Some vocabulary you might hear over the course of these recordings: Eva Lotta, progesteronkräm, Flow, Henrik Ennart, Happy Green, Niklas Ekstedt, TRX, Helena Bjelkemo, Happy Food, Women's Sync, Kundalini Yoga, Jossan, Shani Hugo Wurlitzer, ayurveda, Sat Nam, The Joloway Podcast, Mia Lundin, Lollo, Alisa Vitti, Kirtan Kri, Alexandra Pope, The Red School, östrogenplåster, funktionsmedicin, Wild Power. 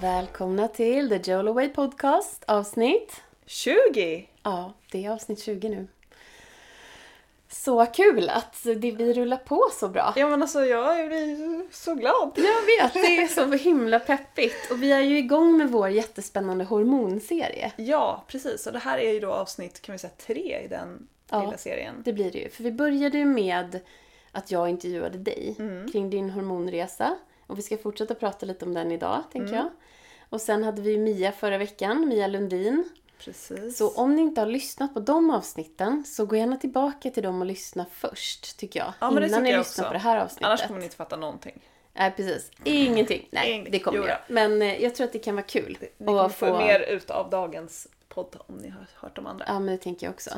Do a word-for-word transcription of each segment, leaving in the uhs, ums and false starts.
Välkomna till The Joloway Podcast avsnitt tjugo. Ja, det är avsnitt tjugo nu. Så kul att det, vi rullar på så bra. Ja, men alltså jag blir så glad. Jag vet, det är så himla peppigt. Och vi är ju igång med vår jättespännande hormonserie. Ja, precis. Och det här är ju då avsnitt, kan vi säga, tre i den ja, lilla serien. Ja, det blir det ju. För vi började ju med att jag intervjuade dig mm. kring din hormonresa. Och vi ska fortsätta prata lite om den idag, tänker mm. jag. Och sen hade vi Mia förra veckan, Mia Lundin. Precis. Så om ni inte har lyssnat på de avsnitten så gå gärna tillbaka till dem och lyssna först, tycker jag. Ja, men innan ni lyssnar på det här avsnittet. Annars kommer ni inte fatta någonting. Nej, precis. Ingenting. Nej, Ingenting. Det kommer jag. Men jag tror att det kan vara kul. Ni kommer att få, få mer ut av dagens podd om ni har hört de andra. Ja, men det tänker jag också. Så.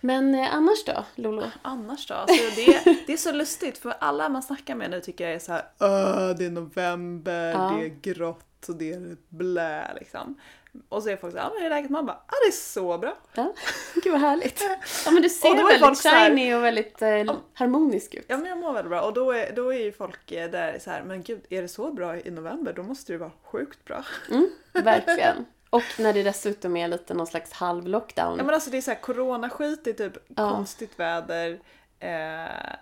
Men eh, annars då, Lolo? Annars då? Alltså, det, det är så lustigt, för alla man snackar med nu tycker jag är så här, Åh, det är november, ja. det är grått och det är blä, liksom. Och så är folk så här, ja, men det är läget. Man bara, ja, det är så bra. Ja, gud vad härligt. Ja, men du ser väldigt shiny här, och väldigt eh, om, harmonisk ut. Ja, men jag mår väldigt bra. Och då är, då är ju folk där så här, men gud, är det så bra i november? Då måste det ju vara sjukt bra. Mm, verkligen. Och när det dessutom är lite någon slags halv lockdown. Ja, men alltså det är så här coronaskit, det är typ ja. konstigt väder. Eh,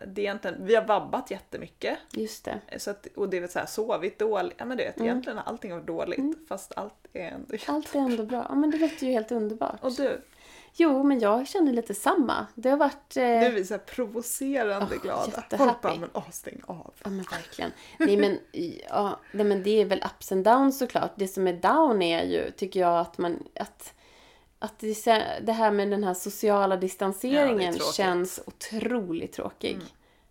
det är egentligen, vi har vabbat jättemycket. Just det. Så att, och det är väl så här, sovit dåligt. Ja, men du vet, mm. egentligen har allting varit dåligt. Mm. Fast allt är ändå jättebra. Allt är ändå bra. Ja, men det låter ju helt underbart. Och du? Jo, men jag känner lite samma. Det har varit... Eh... Nu är vi så här provocerande oh, glada. Jättehappy. Bara, men åh, oh, stäng av. Ja, men verkligen. Nej men, ja, nej, men det är väl ups and downs såklart. Det som är down är ju, tycker jag, att man... Att, att det här med den här sociala distanseringen ja, känns otroligt tråkig. Mm.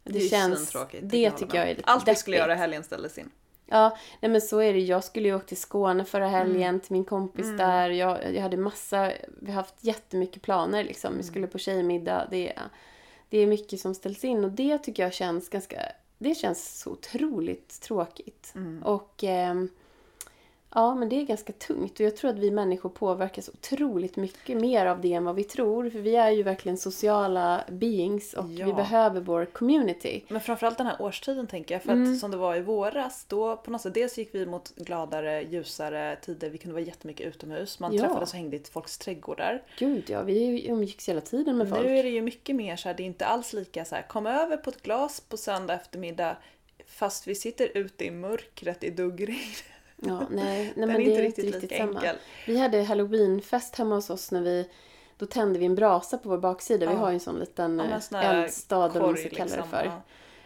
Det, det känns... Tråkigt, det jag tycker jag är lite deppigt. Allt vi skulle göra i helgen ställdes in. Ja, nej men så är det. Jag skulle ju åka till Skåne förra helgen mm. till min kompis mm. där. Jag, jag hade massa, vi har haft jättemycket planer liksom. Vi skulle på tjejmiddag. Det, det är mycket som ställs in och det tycker jag känns ganska, det känns så otroligt tråkigt. Mm. Och eh, ja, men det är ganska tungt och jag tror att vi människor påverkas otroligt mycket mer av det än vad vi tror. För vi är ju verkligen sociala beings och ja. vi behöver vår community. Men framförallt den här årstiden tänker jag, för att mm. som det var i våras, då på något sätt dels gick vi mot gladare, ljusare tider. Vi kunde vara jättemycket utomhus, man ja. träffades och hängde i folks trädgårdar. Gud ja, vi umgicks hela tiden med folk. Nu är det ju mycket mer så här, det är inte alls lika så här, kom över på ett glas på söndag eftermiddag fast vi sitter ute i mörkret i duggregnet. Ja, nej, nej men är det inte är riktigt, riktigt samma. Enkel. Vi hade halloweenfest hemma hos oss när vi, då tände vi en brasa på vår baksida. Ja. Vi har ju en sån liten ja, eldstad eller vad man ska kalla det för.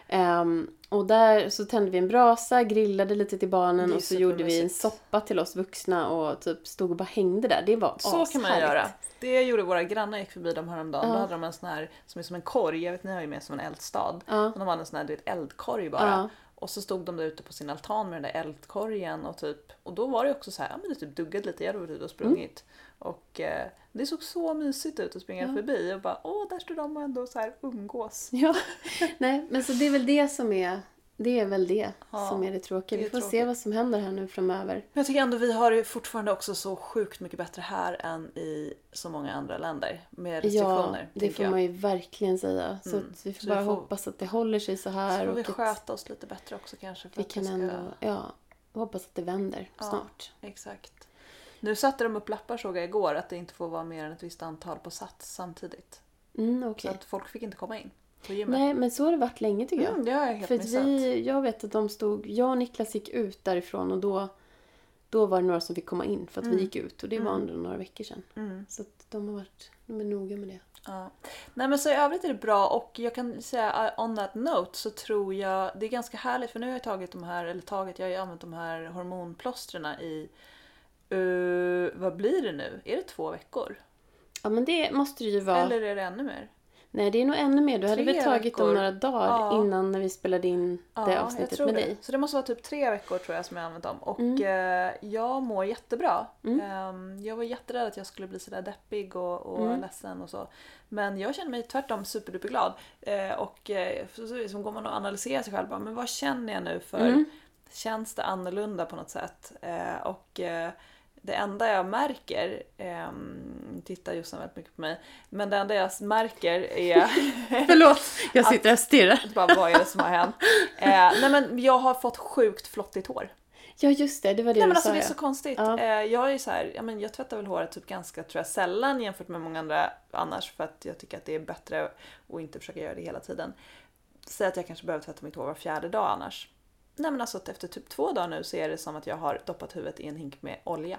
Ja. Um, och där så tände vi en brasa, grillade lite till barnen och så gjorde vi en soppa till oss vuxna och typ stod och bara hängde där. Det var så kan man göra. Det gjorde våra grannar, gick förbi dem häromdagen. Ja. Då hade de en sån här som är som en korg. Jag vet, ni har ju med som en eldstad. Ja. Men de hade en sån här, du vet, eldkorg bara. Ja. Och så stod de där ute på sin altan med den där eldkorgen och typ, och då var det också så här, ja men det typ duggade lite, jag hade varit och sprungit. Mm. Och eh, det såg så mysigt ut att springa ja. förbi och bara, åh där står de och ändå så här umgås. Ja, nej men så det är väl det som är, det är väl det ja, som är det tråkiga. Vi får tråkigt. se vad som händer här nu framöver. Men jag tycker ändå vi har ju fortfarande också så sjukt mycket bättre här än i så många andra länder med restriktioner. Ja, det får jag. man ju verkligen säga. Så mm. att vi får så bara vi får... hoppas att det håller sig så här. Så får vi och sköta oss lite bättre också kanske. För vi att kan vi ska... ändå, ja, hoppas att det vänder ja, snart. Exakt. Nu satte de upp lappar såg jag igår att det inte får vara mer än ett visst antal på Sats samtidigt. Mm, okay. Så att folk fick inte komma in. Nej, men så har det varit länge tycker jag. Mm, det har jag helt För missat. Vi, jag vet att de stod, jag och Niklas gick ut därifrån och då, då var det några som fick komma in för att mm. vi gick ut och det mm. var ändå några veckor sedan. Mm. Så att de har varit, de är noga med det. Ja. Nej men så i övrigt är det bra och jag kan säga on that note så tror jag, det är ganska härligt för nu har jag tagit de här, eller tagit, jag har ju använt de här hormonplåsterna i, uh, vad blir det nu? Är det två veckor? Ja men det måste det ju vara. Eller är det ännu mer? Nej, det är nog ännu mer. Du hade väl tagit veckor. dem några dagar ja. innan när vi spelade in ja, det avsnittet med det. dig. Så det måste vara typ tre veckor tror jag som jag har använt dem. Och mm. eh, jag mår jättebra. Mm. Eh, jag var jätterädd att jag skulle bli sådär deppig och, och mm. ledsen och så. Men jag känner mig tvärtom superduperglad. Eh, och eh, så, så, så går man och analyserar sig själv. Bara, men vad känner jag nu för? Mm. Känns det annorlunda på något sätt? Eh, och... Eh, Det enda jag märker, eh, tittar Jossan väldigt mycket på mig, men det enda jag märker är... Förlåt, jag sitter och stirrar. Bara, vad är det som har hänt? Eh, nej men jag har fått sjukt flottigt hår. Ja just det, det var det. Nej, men alltså, sa det är jag. Så konstigt. Ja. Jag är ju så här, ja, men jag tvättar väl håret typ ganska tror jag sällan jämfört med många andra annars för att jag tycker att det är bättre att inte försöka göra det hela tiden. Säg att jag kanske behöver tvätta mitt hår var fjärde dag annars. Nej men alltså efter typ två dagar nu så är det som att jag har doppat huvudet i en hink med olja.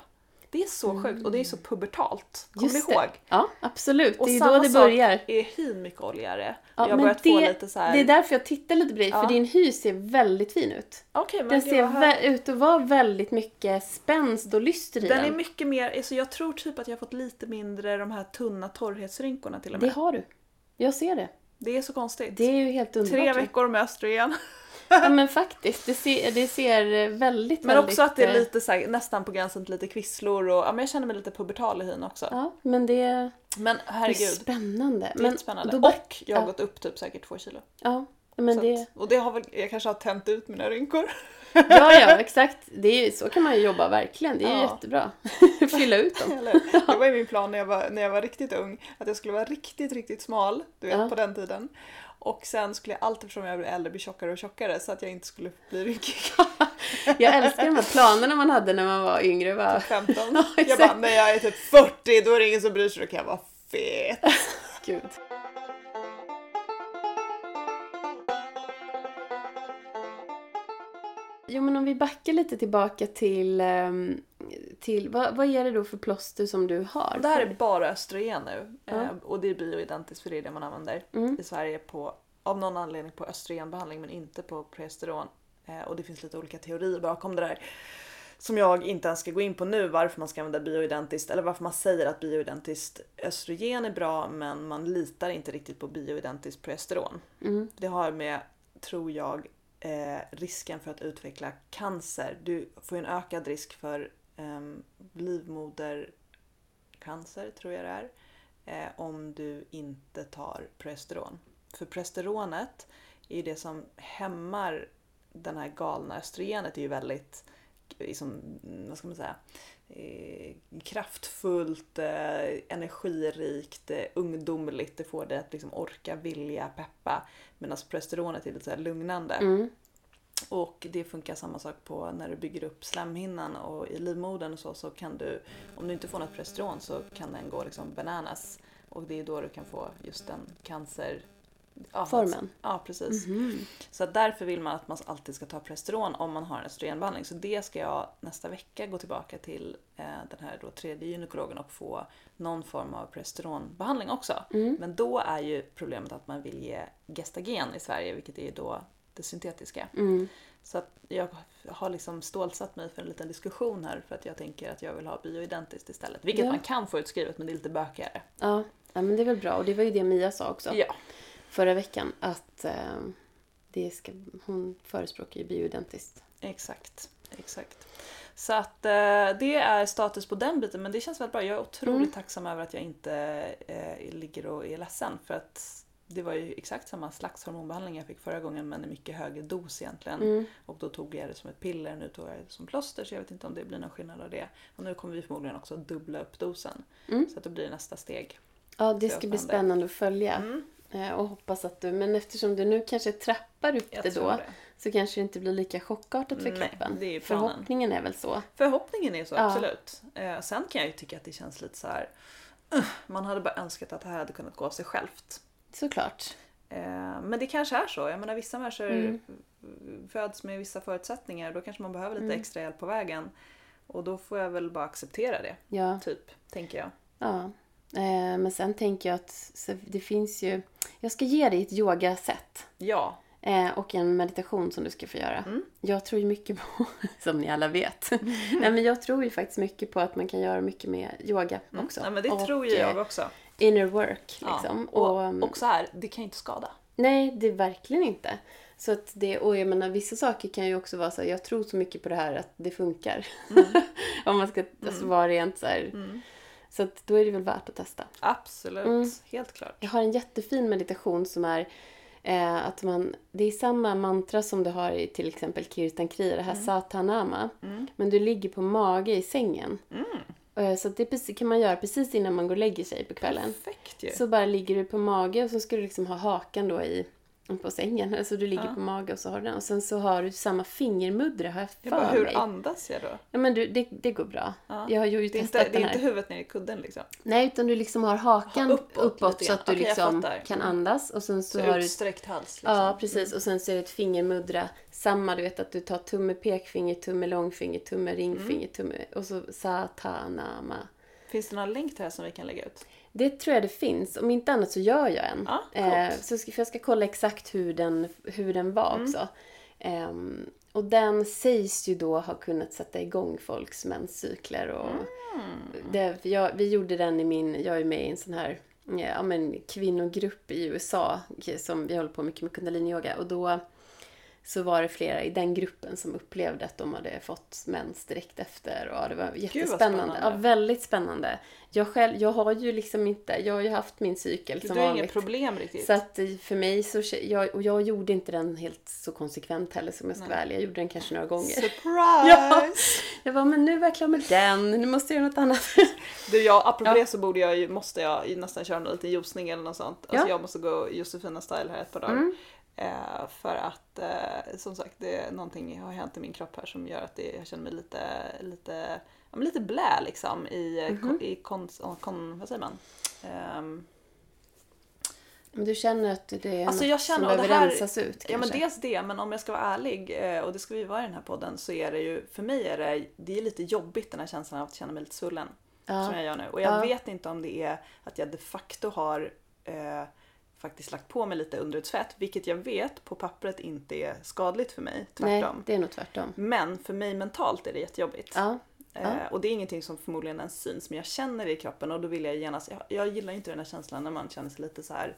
Det är så mm. sjukt och det är så pubertalt. Kommer du ihåg? Ja, absolut. Och det är samma då det börjar. Sak är hyn mycket oljigare. Ja, jag börjat det, få lite så här... Det är därför jag tittar lite på dig. Ja. För din hy ser väldigt fin ut. Okay, men den ser vä- ut att vara väldigt mycket spänst och lyster i den. Den är mycket mer... Alltså jag tror typ att jag har fått lite mindre de här tunna torrhetsrynkorna till och med. Det har du. Jag ser det. Det är så konstigt. Det är ju helt underbart. Tre veckor med östrogen. Ja men faktiskt, det ser, det ser väldigt Men väldigt... också att det är lite så här, nästan på gränsen till lite kvisslor och ja, men jag känner mig lite pubertal i hyn också. Ja, men det, men, herregud, det är spännande. Det är men, spännande. Då... Och jag har ja. gått upp typ säkert två kilo. Ja, men så det... Att, och det har väl, jag kanske har tänt ut mina rynkor. Ja, ja, exakt. Det är, så kan man ju jobba verkligen. Det är ja. jättebra. Fylla ut dem. Det var ju min plan när jag var, när jag var riktigt ung. Att jag skulle vara riktigt, riktigt smal. Du vet, ja. på den tiden. Och sen skulle jag alltid, eftersom jag blev äldre, bli tjockare och tjockare. Så att jag inte skulle bli rynkig. Jag älskar de här planerna man hade när man var yngre. Bara... femton. Ja, jag bara, när jag är typ fyrtio, då är det ingen som bryr sig. Då kan jag vara fet. Gud. Jo, men om vi backar lite tillbaka till... till vad, vad är det då för plåster som du har? Det här är bara östrogen nu. Ja. Eh, och det är bioidentiskt för det, det man använder mm. i Sverige på, av någon anledning på östrogenbehandling men inte på progesteron. Eh, och det finns lite olika teorier bakom det där. Som jag inte ens ska gå in på nu, varför man ska använda bioidentiskt. Eller varför man säger att bioidentiskt östrogen är bra men man litar inte riktigt på bioidentiskt progesteron. Mm. Det har med, tror jag... Eh, risken för att utveckla cancer. Du får en ökad risk för eh, livmodercancer, tror jag det är, eh, om du inte tar progesteron. För progesteronet är det som hämmar den här galna östrogenet, är ju väldigt liksom, vad ska man säga, eh, kraftfullt, eh, energirikt, eh, ungdomligt. Det får dig att liksom orka, vilja, peppa. Medan progesteronet är lite så här lugnande. Mm. Och det funkar samma sak på när du bygger upp slemhinnan och i livmodern och så, så kan du, om du inte får något progesteron så kan den gå liksom bananas. Och det är då du kan få just den cancer... Ja, formen. Ja, precis. Mm-hmm. Så därför vill man att man alltid ska ta progesteron om man har en östrogenbehandling. Så det ska jag nästa vecka gå tillbaka till eh, den här då tredje gynekologen och få någon form av progesteronbehandling också. Mm. Men då är ju problemet att man vill ge gestagen i Sverige, vilket är då det syntetiska. Mm. Så att jag har liksom stålsatt mig för en liten diskussion här för att jag tänker att jag vill ha bioidentiskt istället. Vilket ja. man kan få utskrivet, men det är lite bökigare. Ja. Ja, men det är väl bra. Och det var ju det Mia sa också. Ja. Förra veckan att eh, det ska, hon förespråkar ju bioidentiskt. Exakt, exakt. Så att eh, det är status på den biten, men det känns väldigt bra. Jag är otroligt mm. tacksam över att jag inte eh, ligger och är ledsen, för att det var ju exakt samma slags hormonbehandling jag fick förra gången, men i mycket högre dos egentligen. Mm. Och då tog jag det som ett piller, nu tog jag det som plåster, så jag vet inte om det blir någon skillnad av det. Och nu kommer vi förmodligen också dubbla upp dosen, mm. så att det blir nästa steg. Ja, det ska bli spännande att följa. Mm. Och hoppas att du, men eftersom du nu kanske trappar upp jag det då, det. så kanske det inte blir lika chockartat för kroppen. Nej, förhoppningen är väl så. Förhoppningen är så, ja. absolut. Eh, sen kan jag ju tycka att det känns lite så här. Uh, man hade bara önskat att det här hade kunnat gå av sig självt. Såklart. Eh, men det kanske är så. Jag menar, vissa människor mm. föds med vissa förutsättningar. Då kanske man behöver lite mm. extra hjälp på vägen. Och då får jag väl bara acceptera det. Ja. Typ, tänker jag. Ja. Men sen tänker jag att det finns ju... Jag ska ge dig ett yogaset. Ja. Och en meditation som du ska få göra. Mm. Jag tror ju mycket på, som ni alla vet. Mm. Nej, men jag tror ju faktiskt mycket på att man kan göra mycket med yoga mm. också. Ja, men det och tror ju jag också. Inner work liksom. Ja. Och, och, och så här, det kan ju inte skada. Nej, det är verkligen inte. Så att det, och jag menar, vissa saker kan ju också vara så här, jag tror så mycket på det här att det funkar. Mm. Om man ska alltså, mm. vara rent så här... Mm. Så att då är det väl värt att testa. Absolut, mm. helt klart. Jag har en jättefin meditation som är eh, att man, det är samma mantra som du har i till exempel Kirtan Kri, det här mm. Sat Nam, mm. men du ligger på mage i sängen. Mm. Eh, så att det kan man göra precis innan man går och lägger sig på kvällen. Perfekt ju. Så bara ligger du på mage och så ska du liksom ha hakan då i på sängen. Alltså du ligger ja. på mage och så har du den. Och sen så har du samma fingermuddra, har jag för jag bara, hur mig. Hur andas jag då? Ja men du, det, det går bra. Ja. Jag har ju det är testat inte, det är här. Inte huvudet ner i kudden liksom? Nej, utan du liksom har hakan ha, uppåt, uppåt så att du okay, liksom kan andas. Och sen så, så har utsträckt du, hals liksom. Ja, precis. Mm. Och sen så är det ett fingermuddra. Samma, du vet att du tar tumme, pekfinger, tumme, långfinger, tumme, ringfinger, mm. tumme. Och så satanama. Finns det någon länk här som vi kan lägga ut? Det tror jag det finns. Om inte annat så gör jag en. Ja, eh, så ska, för jag ska kolla exakt hur den, hur den var mm. också. Eh, och den sägs ju då ha kunnat sätta igång folks menscykler. Och mm. det, jag, vi gjorde den i min, jag är med i en sån här ja, men, kvinnogrupp i U S A. Som vi håller på mycket med Kundalini Yoga. Och då så var det flera i den gruppen som upplevde att de hade fått mens direkt efter. Och det var jättespännande. Gud, ja, väldigt spännande. Jag själv, jag har ju liksom inte, jag har ju haft min cykel du, som vanligt. Du har inget problem riktigt. Så att för mig så, jag, och jag gjorde inte den helt så konsekvent heller som jag ska vara. Jag gjorde den kanske några gånger. Surprise! Ja, jag var men nu var jag klar med den, nu måste jag göra något annat. Du, jag, apropå ja. det så borde jag, måste jag nästan köra en liten ljusning eller något sånt. Alltså ja. jag måste gå Josefina style här ett par dagar. Mm. Eh, för att eh, som sagt det, någonting har hänt i min kropp här som gör att det, jag känner mig lite lite, ja, lite blä liksom i, mm-hmm. kon, i kon, kon, vad säger man? Eh, men du känner att det är alltså något jag känner, som behöver rensas ut kanske? Ja men dels det, men om jag ska vara ärlig eh, och det ska vi vara i den här podden så är det ju för mig är det, det är lite jobbigt den här känslan av att känna mig lite svullen ja. som jag gör nu och jag ja. vet inte om det är att jag de facto har eh, faktiskt lagt på mig lite underutsvett, vilket jag vet på pappret inte är skadligt för mig, tvärtom. Nej, det är nog tvärtom. Men för mig mentalt är det jättejobbigt. Ja, ja. Eh, och det är ingenting som förmodligen ens syns, men jag känner det i kroppen och då vill jag genast, jag, jag gillar inte den här känslan när man känner sig lite så här.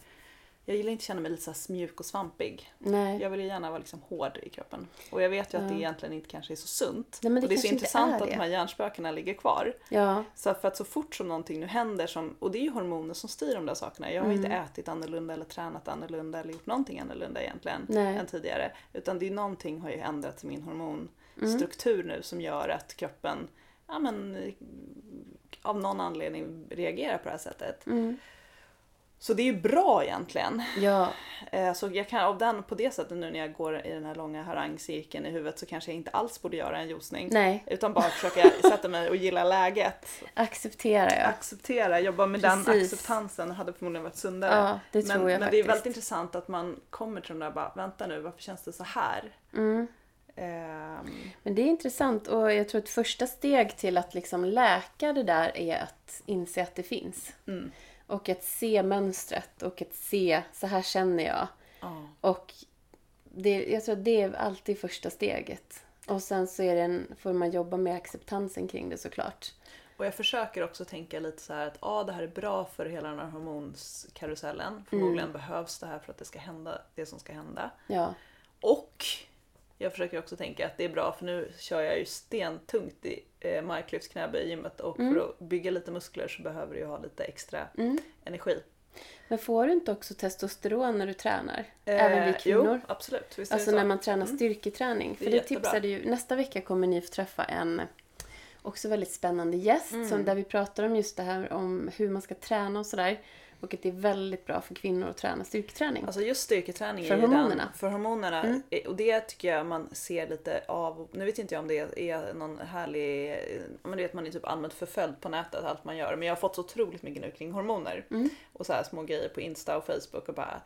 Jag gillar inte känna mig lite så här mjuk och svampig. Nej. Jag vill ju gärna vara liksom hård i kroppen. Och jag vet ju att ja. det egentligen inte kanske är så sunt. Nej, men det och det är så intressant är att de här hjärnspökena ligger kvar. Ja. Så för att så fort som någonting nu händer, som, och det är ju hormoner som styr de där sakerna. Jag har mm. inte ätit annorlunda eller tränat annorlunda eller gjort någonting annorlunda egentligen Nej. än tidigare. Utan det är någonting har ju ändrat min hormonstruktur mm. nu som gör att kroppen ja, men, av någon anledning reagerar på det här sättet. Mm. Så det är ju bra egentligen. Ja. Så jag kan, av den, på det sättet nu när jag går i den här långa harangcirkeln i huvudet så kanske jag inte alls borde göra en ljusning. Nej. Utan bara försöka sätta mig och gilla läget. Acceptera, ja. Acceptera, jobba med Precis. den acceptansen hade förmodligen varit sundare. Ja, det tror men, jag men faktiskt. Det är väldigt intressant att man kommer till de där bara, vänta nu, varför känns det så här? Mm. Um... Men det är intressant och jag tror att första steg till att liksom läka det där är att inse att det finns. Mm. Och att se mönstret och att se, så här känner jag. Oh. Och det, jag tror att det är alltid första steget. Och sen så är det en, får man jobba med acceptansen kring det såklart. Och jag försöker också tänka lite så här att ah, det här är bra för hela den här hormonskarusellen. Förmodligen mm. behövs det här för att det ska hända det som ska hända. Ja. Och jag försöker också tänka att det är bra för nu kör jag ju stentungt i eh, marklyftsknäböj i gymmet och mm. för att bygga lite muskler så behöver du ha lite extra mm. energi. Men får du inte också testosteron när du tränar? Eh, Även vi kvinnor? Jo, absolut. Visst alltså när man tränar styrketräning. Mm. För det, det tipsade ju, nästa vecka kommer ni få träffa en också väldigt spännande gäst mm. som där vi pratar om just det här om hur man ska träna och sådär. Och att det är väldigt bra för kvinnor att träna styrketräning. Alltså just styrketräning är för hormonerna. Den, för hormonerna. Mm. Och det tycker jag man ser lite av. Nu vet inte jag om det är någon härlig. Men du vet man är typ allmänt förföljd på nätet allt man gör. Men jag har fått så otroligt mycket nu kring hormoner. Mm. Och så här små grejer på Insta och Facebook och bara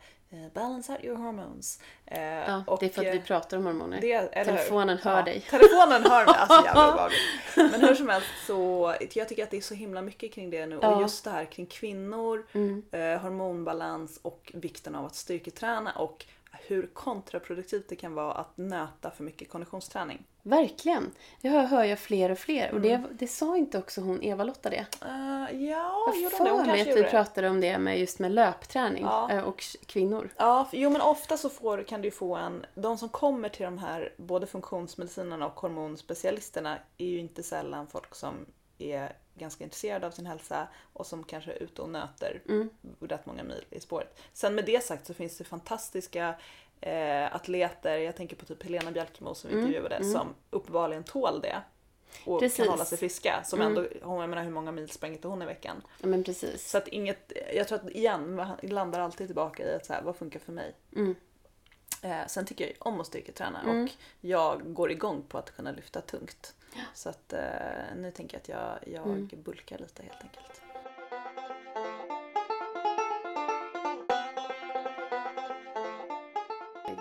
balance out your hormones. Eh, ja, och det är för att vi pratar om hormoner. Det, telefonen hör ja, dig. Telefonen hör mig. Alltså jävla bra. Men hur som helst så jag tycker att det är så himla mycket kring det nu. Ja. Och just det här kring kvinnor, mm. eh, hormonbalans och vikten av att styrketräna och hur kontraproduktivt det kan vara att nöta för mycket konditionsträning. Verkligen. Det hör, hör jag fler och fler. Mm. Och det, det sa inte också hon, Eva Lotta, det? Uh, ja, jag får mig att vi pratade om det med, just med löpträning ja. och kvinnor. Ja, för, jo men ofta så får, kan du få en... De som kommer till de här, både funktionsmedicinerna och hormonspecialisterna är ju inte sällan folk som är ganska intresserade av sin hälsa och som kanske är ute och nöter mm. rätt många mil i spåret. Sen med det sagt så finns det fantastiska eh, atleter, jag tänker på typ Helena Bjelkemo som vi mm. intervjuade mm. som uppenbarligen tål det och precis. kan hålla sig friska som mm. ändå, jag menar hur många mil sprängt hon i veckan. Ja, men precis. Så att inget, jag tror att igen landar alltid tillbaka i att så här, vad funkar för mig? Mm. Eh, sen tycker jag om att styrketräna mm. och jag går igång på att kunna lyfta tungt. Ja. Så att eh, nu tänker jag att jag, jag mm. bulkar lite helt enkelt.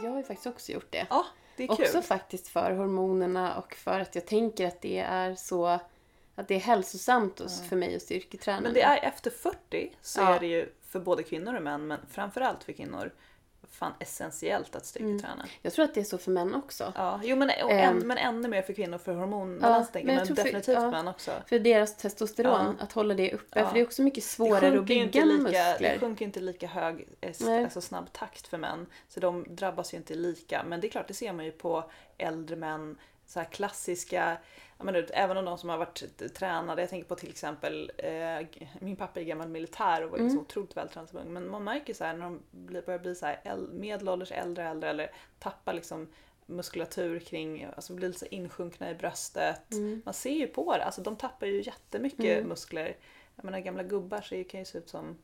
Jag har ju faktiskt också gjort det. Ja, det är kul. Också faktiskt för hormonerna och för att jag tänker att det är så... Att det är hälsosamt mm. för mig att styrketräna. Men det är efter fyrtio så ja. Är det ju för både kvinnor och män. Men framförallt för kvinnor fan essentiellt att styrketräna. Mm. Jag tror att det är så för män också. Ja, jo, men, och än, um, men ännu mer för kvinnor för hormonbalans. Ja, men, men definitivt för ja, män också. För deras testosteron, ja. Att hålla det uppe. Ja. För det är också mycket svårare att bygga lika, muskler. Det sjunker inte lika hög, alltså snabb takt för män. Så de drabbas ju inte lika. Men det är klart, det ser man ju på äldre män. Så här klassiska, jag menar, även om de som har varit tränade, jag tänker på till exempel, eh, min pappa är gammal militär och var liksom mm. otroligt vältränad som ung. Men man märker så här när de börjar bli så här medelålders, äldre, äldre eller tappar liksom muskulatur kring, alltså blir så insjunkna i bröstet. Mm. Man ser ju på det, alltså de tappar ju jättemycket mm. muskler. Jag menar gamla gubbar så kan ju se ut som,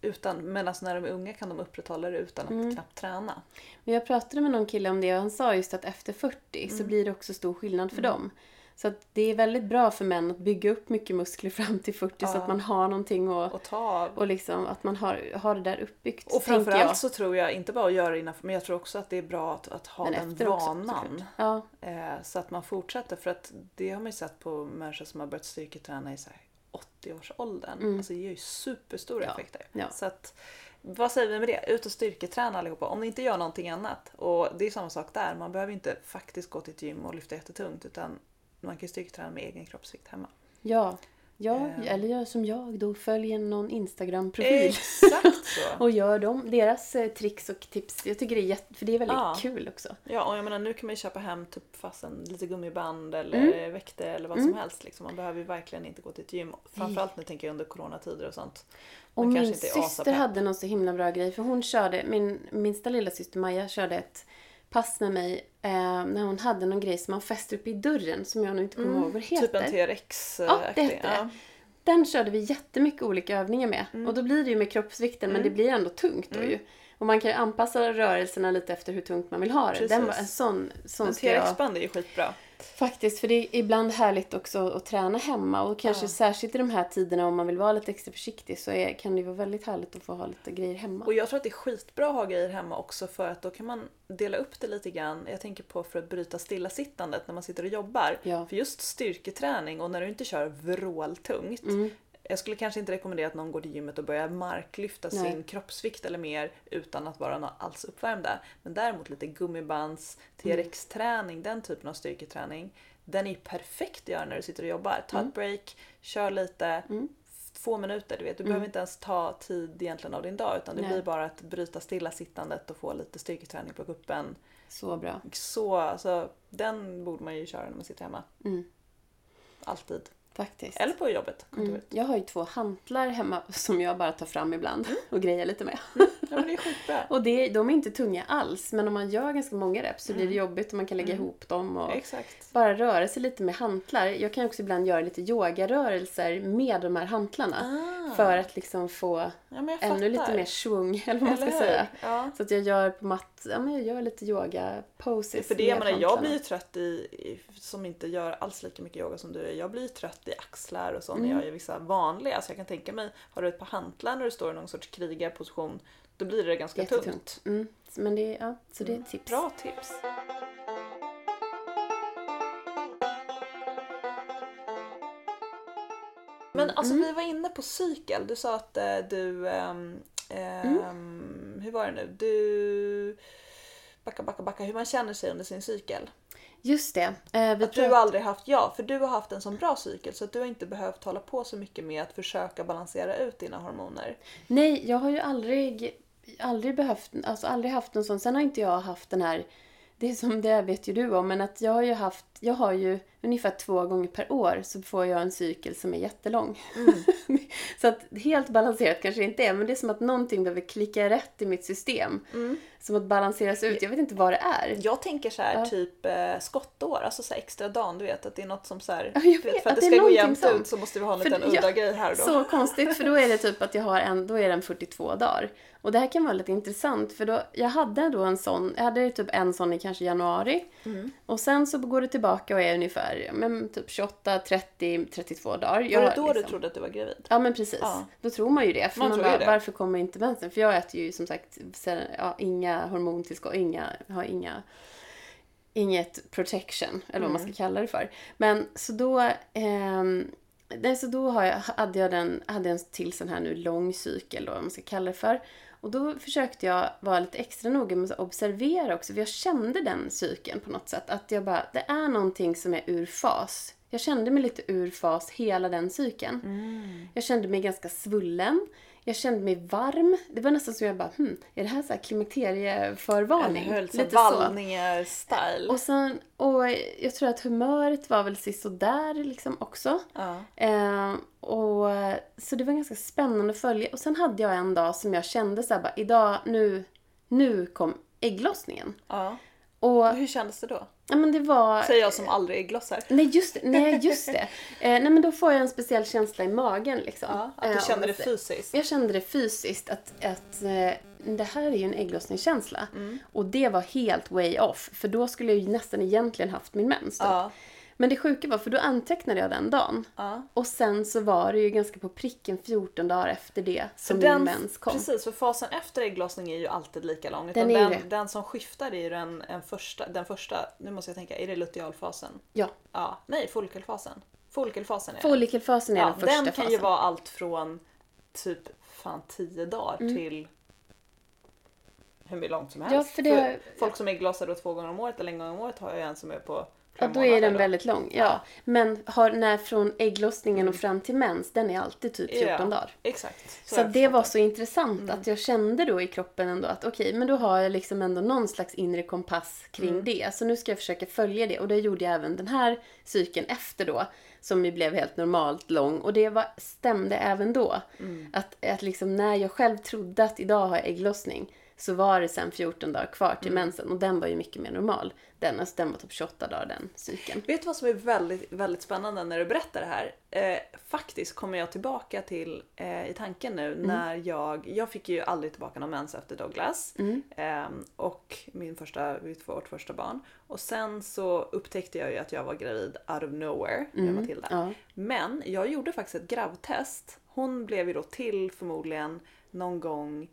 utan, medan alltså när de är unga kan de upprätthålla det utan att mm. knappt träna. Men jag pratade med någon kille om det och han sa just att efter fyrtio mm. så blir det också stor skillnad för mm. dem. Så att det är väldigt bra för män att bygga upp mycket muskler fram till fyrtio ja. Så att man har någonting att, och ta av. Och liksom att man har, har det där uppbyggt. Och framförallt jag. Så tror jag inte bara att göra det innanför, men jag tror också att det är bra att, att ha men den vanan. Ja. Eh, så att man fortsätter, för att det har man ju sett på människor som har börjat styrketräna i sig åttio-årsåldern. Mm. Alltså det ger ju superstora ja. Effekter. Ja. Så att, vad säger vi med det? Ut och styrketräna allihopa. Om ni inte gör någonting annat. Och det är samma sak där. Man behöver inte faktiskt gå till ett gym och lyfta jättetungt. Utan man kan styrketräna med egen kroppsvikt hemma. Ja, jag, eh. eller jag som jag då följer någon Instagram-profil. Exakt så. Och gör dem, deras eh, tricks och tips. Jag tycker det är jätte, för det är väldigt ja. Kul också. Ja, och jag menar nu kan man ju köpa hem typ fast en lite gummiband eller mm. väkter eller vad som mm. helst. Liksom. Man behöver ju verkligen inte gå till ett gym. Framförallt nu tänker jag under coronatider och sånt. Man och min inte syster hade någon så himla bra grej. För hon körde, min minsta lilla syster Maja körde ett pass med mig eh, när hon hade någon grej som man fäster upp i dörren som jag nu inte kommer mm, ihåg vad heter. Typ en T R X. Ja, det hette det. Ja. Den körde vi jättemycket olika övningar med. Mm. Och då blir det ju med kroppsvikten mm. men det blir ändå tungt då mm. ju. Och man kan ju anpassa rörelserna lite efter hur tungt man vill ha det. Precis. Den var en sån, sån en T R X-band är ju skitbra. Faktiskt, för det är ibland härligt också att träna hemma. Och kanske ja. Särskilt i de här tiderna om man vill vara lite extra försiktig så är, kan det vara väldigt härligt att få ha lite grejer hemma. Och jag tror att det är skitbra att ha grejer hemma också för att då kan man dela upp det lite grann. Jag tänker på för att bryta stillasittandet när man sitter och jobbar. Ja. För just styrketräning och när du inte kör vråltungt. Mm. Jag skulle kanske inte rekommendera att någon går till gymmet och börjar marklyfta Nej. Sin kroppsvikt eller mer utan att vara alls uppvärmda. Men däremot lite gummibands, T R X-träning, den typen av styrketräning. Den är perfekt att göra när du sitter och jobbar. Ta mm. ett break, kör lite, mm. två minuter. Du vet, du mm. behöver inte ens ta tid egentligen av din dag utan det Nej. Blir bara att bryta stilla sittandet och få lite styrketräning på kuppen. Så bra. Så, alltså, den borde man ju köra när man sitter hemma. Mm. Alltid. Faktiskt. Eller på jobbet. Mm. Jag har ju två hantlar hemma som jag bara tar fram ibland och grejer lite med. Ja, men det är skitbra. Och det, de är inte tunga alls, men om man gör ganska många reps så blir det jobbigt och man kan lägga mm. ihop dem och Exakt. Bara röra sig lite med hantlar. Jag kan också ibland göra lite yogarörelser med de här hantlarna ah. för att liksom få ja, ännu fattar. Lite mer svung eller vad man eller ska hur? Säga. Ja. Så att jag gör på matt, ja, men jag gör lite yoga poses. För det jag menar, jag blir ju trött i, i som inte gör alls lika mycket yoga som du är. Jag blir trött i axlar och så när mm. jag är vissa vanliga. Alltså jag kan tänka mig, har du ett par hantlar när du står i någon sorts krigarposition, då blir det ganska tungt. Mm. Men det, ja, så det är ett tips. Bra tips. Men alltså mm. vi var inne på cykel. Du sa att äh, du ähm, ähm, mm. hur var det nu? Du backa, backa, backa. Hur man känner sig under sin cykel. Just det. Eh, vi att du har aldrig haft, ja, för du har haft en sån bra cykel så att du har inte behövt hålla på så mycket med att försöka balansera ut dina hormoner. Nej, jag har ju aldrig, aldrig behövt, alltså aldrig haft någon sån. Sen har inte jag haft den här, det är som det vet ju du om, men att jag har ju haft, jag har ju ungefär två gånger per år så får jag en cykel som är jättelång. Mm. Så att helt balanserat kanske det inte är, men det är som att någonting behöver klicka rätt i mitt system. Mm. Som att balanseras ut, jag vet inte vad det är. Jag tänker så här ja. Typ eh, skottår, alltså så här extra dagen, du vet att det är något som så här, jag vet, vet, för att, att det ska gå jämnt som... ut så måste vi ha en liten udda ja, grej här då. Så konstigt, för då är det typ att jag har en, då är den fyrtiotvå dagar. Och det här kan vara lite intressant, för då, jag hade då en sån, jag hade typ en sån i kanske januari. Mm. Och sen så går det tillbaka och är ungefär men typ tjugoåtta, trettio, trettiotvå dagar. Jag, var det då liksom, du trodde att du var gravid? Ja, men precis. Ja. Då tror man ju det. För man man bara, det. Varför kommer inte mensen? För jag äter ju som sagt sen, ja, inga hormontillskott, inga, har inga... Inget protection, eller vad mm. man ska kalla det för. Men så då, eh, nej, så då har jag, hade jag den, hade en till sån här nu lång cykel då, vad man ska kalla det för. Och då försökte jag vara lite extra noga med att observera också. För jag kände den cykeln på något sätt. Att jag bara, det är någonting som är ur fas. Jag kände mig lite ur fas hela den cykeln. Mm. Jag kände mig ganska svullen. Jag kände mig varm. Det var nästan som jag bara, hm, är det här så här klimakterieförvarning? En höll vallningar-style. Och, sen, och jag tror att humöret var väl så där liksom också. Ja. Eh, och, så det var ganska spännande att följa. Och sen hade jag en dag som jag kände så här bara, idag, nu, nu kom ägglossningen. Ja. Och, och hur kändes det då? Ja, men det var... Säger jag som aldrig ägglossar. Nej, just det. Nej, just det. eh, nej, men då får jag en speciell känsla i magen. Liksom. Ja, att du eh, kände det fysiskt. Jag kände det fysiskt. Att, att eh, det här är ju en ägglossningskänsla. Mm. Och det var helt way off. För då skulle jag ju nästan egentligen haft min mens. Ja. Men det sjuka var, för då antecknade jag den dagen. Ja. Och sen så var det ju ganska på pricken fjorton dagar efter det som den, min mens kom. Precis, för fasen efter ägglossning är ju alltid lika lång. Utan den, den, den som skiftar är ju den, en första, den första, nu måste jag tänka, är det lutealfasen? Ja. ja. Nej, follikelfasen. Follikelfasen är, follikelfasen är ja, den första fasen. Den kan fasen. ju vara allt från typ fan tio dagar mm. till... hur långt som helst. Ja, för det... för folk som är ägglossar då två gånger om året eller en gång om året har ju en som är på... Ja, då är den då. väldigt lång. Ja. Ja. Men har, när från ägglossningen mm. och fram till mens, den är alltid typ fjorton ja, dagar. Exakt. Så, så det var så intressant mm. att jag kände då i kroppen ändå att okej, okay, men då har jag liksom ändå någon slags inre kompass kring mm. det. Så nu ska jag försöka följa det. Och det gjorde jag även den här cykeln efter då, som ju blev helt normalt lång. Och det var, stämde även då. Mm. Att, att liksom när jag själv trodde att idag har jag ägglossning, så var det sen fjorton dagar kvar till mm. mensen. Och den var ju mycket mer normal. Den, alltså den var typ tjugoåtta dagar, den cykeln. Vet du vad som är väldigt, väldigt spännande när du berättar det här? Eh, faktiskt kommer jag tillbaka till eh, i tanken nu mm. när jag... Jag fick ju aldrig tillbaka någon mens efter Douglas. Mm. Eh, och min första, vårt första barn. Och sen så upptäckte jag ju att jag var gravid out of nowhere. Mm. Med Matilda. Ja. Men jag gjorde faktiskt ett gravtest. Hon blev ju då till förmodligen någon gång...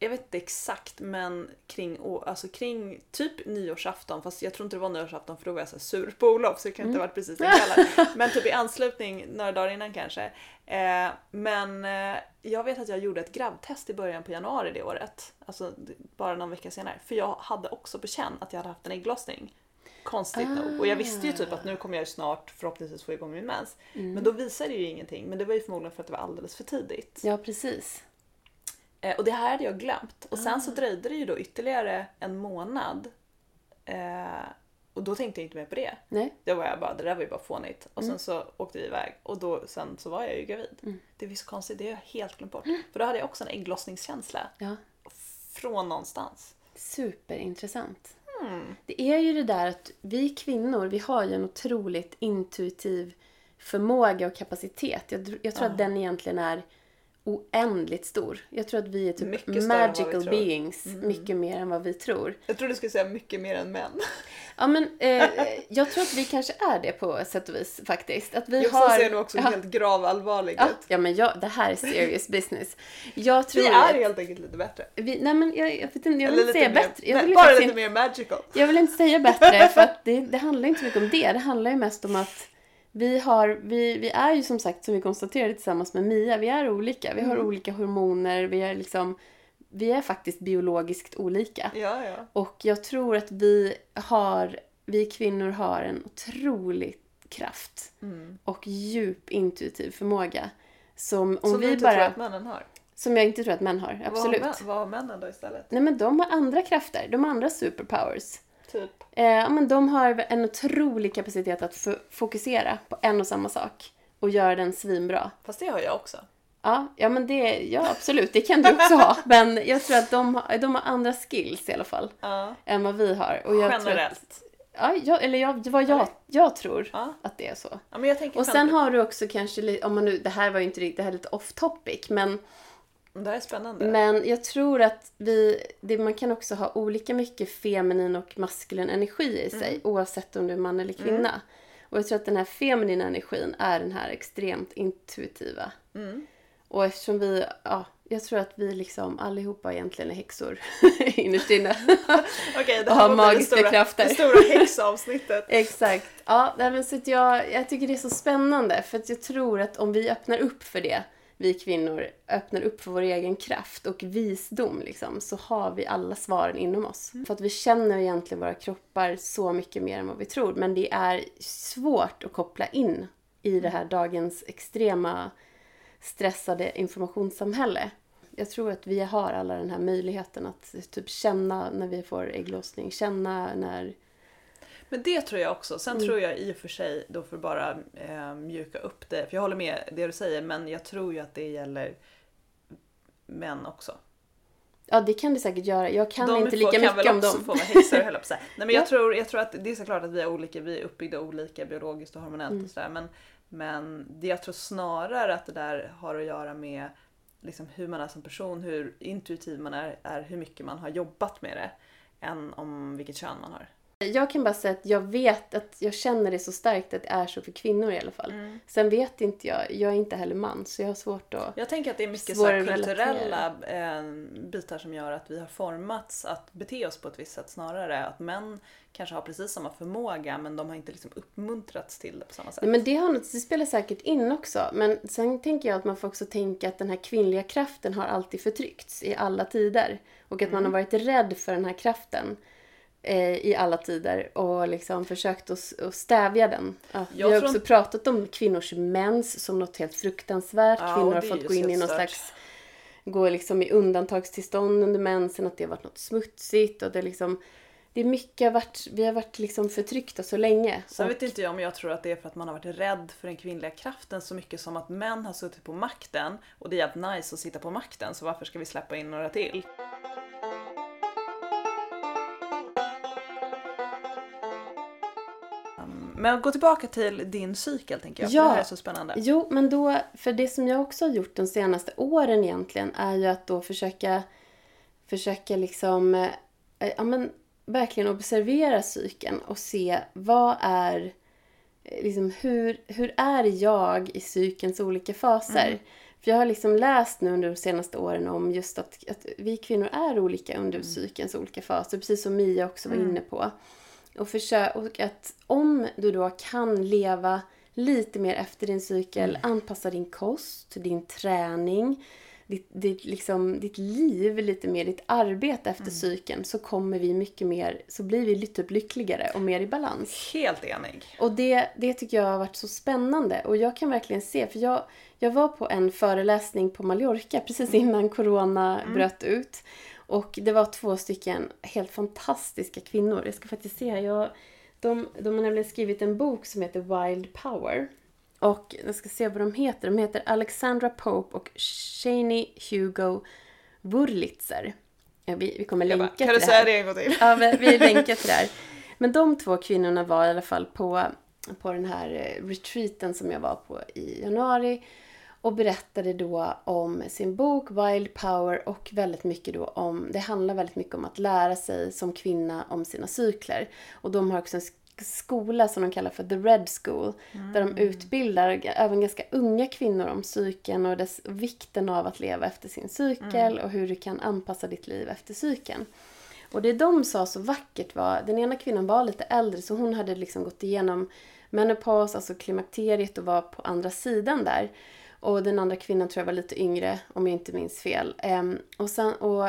Jag vet inte exakt, men kring, alltså kring typ nyårsafton. Fast jag tror inte det var nyårsafton, för då var jag så här sur på Olof. Så det kan inte ha varit precis den kvällen. Men typ i anslutning, några dagar innan kanske. Eh, men eh, jag vet att jag gjorde ett grabbtest i början på januari det året. Alltså bara någon vecka senare. För jag hade också på känn att jag hade haft en ägglossning. Konstigt nog. Och jag visste ju typ att nu kommer jag ju snart förhoppningsvis få igång min mens. Mm. Men då visade det ju ingenting. Men det var ju förmodligen för att det var alldeles för tidigt. Ja, precis. Och det här hade jag glömt. Och sen så dröjde det ju då ytterligare en månad. Eh, och då tänkte jag inte mer på det. Nej. Det var jag bara, det där var ju bara fånigt. Och mm. sen så åkte vi iväg. Och då, sen så var jag ju gravid. Mm. Det är så konstigt, det har jag helt glömt bort. Mm. För då hade jag också en ägglossningskänsla. Ja. Från någonstans. Superintressant. Mm. Det är ju det där att vi kvinnor, vi har ju en otroligt intuitiv förmåga och kapacitet. Jag, jag tror mm. att den egentligen är... oändligt stor. Jag tror att vi är typ magical beings mm. mycket mer än vad vi tror. Jag tror du skulle säga mycket mer än män. Ja, men eh, jag tror att vi kanske är det på sätt och vis faktiskt. Att vi jag har... ser nog också ja. helt gravallvarligt. Ja, ja, men jag, det här är serious business. Jag tror vi är att... helt enkelt lite bättre. Vi, nej, men jag, jag vet inte, jag vill inte säga mer, bättre. Jag vill nej, bara lite inte, mer magical. Jag vill inte säga bättre, för att det, det handlar inte så mycket om det. Det handlar ju mest om att Vi, har, vi, vi är ju som sagt, som vi konstaterade tillsammans med Mia, vi är olika. Vi har mm. olika hormoner, vi är, liksom, vi är faktiskt biologiskt olika. Ja, ja. Och jag tror att vi, har, vi kvinnor har en otrolig kraft mm. och djup intuitiv förmåga. Som, om som vi du inte bara, tror att männen har? Som jag inte tror att män har, absolut. Vad har, män, vad har männen då istället? Nej, men de har andra krafter, de har andra superpowers. Typ. Eh, ja, men de har en otrolig kapacitet att f- fokusera på en och samma sak och göra den svinbra. Fast det har jag också. Ja, ja, men det, ja, absolut, det kan du också ha. Men jag tror att de, de har andra skills i alla fall uh. än vad vi har. Och jag generellt. Tror att, ja, jag, eller jag, vad jag, jag tror uh. att det är så. Ja, men jag tänker och sen har du också kanske, om man nu, det här var ju inte riktigt, det här är lite off topic, men Det är spännande. Men jag tror att vi, det, man kan också ha olika mycket feminin och maskulin energi i sig. Mm. Oavsett om du är man eller kvinna. Mm. Och jag tror att den här feminina energin är den här extremt intuitiva. Mm. Och eftersom vi... Ja, jag tror att vi liksom allihopa egentligen är häxor innerst inne. Okej, det här var magiska det stora, krafter. Det stora häxavsnittet. Exakt. Ja, men så att jag, jag tycker det är så spännande. För att jag tror att om vi öppnar upp för det, vi kvinnor öppnar upp för vår egen kraft och visdom liksom, så har vi alla svaren inom oss. Mm. För att vi känner egentligen våra kroppar så mycket mer än vad vi tror. Men det är svårt att koppla in i det här dagens extrema... stressade informationssamhälle. Jag tror att vi har alla den här möjligheten att typ känna när vi får ägglossning, känna när... Men det tror jag också. Sen mm. tror jag i och för sig, då för att bara eh, mjuka upp det, för jag håller med det du säger, men jag tror ju att det gäller män också. Ja, det kan det säkert göra. Jag kan de inte lika kan mycket om dem. De kan väl också få vara häxor och höll på sig. Nej, men jag, ja. tror, jag tror att det är såklart att vi är olika, vi är uppbyggda olika biologiskt och hormonellt mm. och sådär, men Men det jag tror snarare att det där har att göra med liksom hur man är som person, hur intuitiv man är, är, hur mycket man har jobbat med det, än om vilket kön man har. Jag kan bara säga att jag vet att jag känner det så starkt att det är så för kvinnor i alla fall. Mm. Sen vet inte jag, jag är inte heller man, så jag har svårt att... Jag tänker att det är mycket så kulturella bitar som gör att vi har formats att bete oss på ett visst sätt snarare. Att män kanske har precis samma förmåga, men de har inte liksom uppmuntrats till det på samma sätt. Men det, har, det spelar säkert in också. Men sen tänker jag att man får också tänka att den här kvinnliga kraften har alltid förtryckts i alla tider. Och att mm. man har varit rädd för den här kraften i alla tider och liksom försökt att stävja den. Ja, vi har också pratat om kvinnors mens som något helt fruktansvärt. Ja, kvinnor har fått gå in i någon slags, gå liksom i undantagstillstånd under mensen, att det har varit något smutsigt och det liksom, det är mycket varit, vi har varit liksom förtryckta så länge. Så och... vet inte jag om jag tror att det är för att man har varit rädd för den kvinnliga kraften så mycket som att män har suttit på makten och det är jävligt nice att sitta på makten, så varför ska vi släppa in några till? Men gå tillbaka till din cykel, tänker jag. Ja. Det här är så spännande. Jo, men då, för det som jag också har gjort de senaste åren egentligen är ju att då försöka, försöka liksom, eh, ja men verkligen observera cykeln och se vad är, liksom hur, hur är jag i cykelns olika faser? Mm. För jag har liksom läst nu under de senaste åren om just att, att vi kvinnor är olika under mm. cykelns olika faser, precis som Mia också var mm. inne på. Och, försö- och att om du då kan leva lite mer efter din cykel, mm. anpassa din kost, din träning, ditt, ditt, liksom, ditt liv lite mer, ditt arbete efter mm. cykeln, så kommer vi mycket mer, så blir vi lite lyckligare och mer i balans. Helt enig. Och det, det tycker jag har varit så spännande, och jag kan verkligen se, för jag, jag var på en föreläsning på Mallorca precis innan corona mm. bröt ut. Och det var två stycken helt fantastiska kvinnor. Jag ska faktiskt se här. Jag, de, de har nämligen skrivit en bok som heter Wild Power. Och jag ska se vad de heter. De heter Alexandra Pope och Shani Hugo Wurlitzer. Ja, vi, vi kommer länka bara, till det här. Kan du säga det en gång till? Ja, vi, vi länkar till det här. Men de två kvinnorna var i alla fall på, på den här retreaten som jag var på i januari. Och berättade då om sin bok Wild Power och väldigt mycket då om, det handlar väldigt mycket om att lära sig som kvinna om sina cykler. Och de har också en skola som de kallar för The Red School. Mm. Där de utbildar även ganska unga kvinnor om cykeln och dess vikten av att leva efter sin cykel. Mm. Och hur du kan anpassa ditt liv efter cykeln. Och det de sa så vackert var, den ena kvinnan var lite äldre så hon hade liksom gått igenom menopaus, alltså klimakteriet, och var på andra sidan där. Och den andra kvinnan tror jag var lite yngre, om jag inte minns fel. Um, och sen, och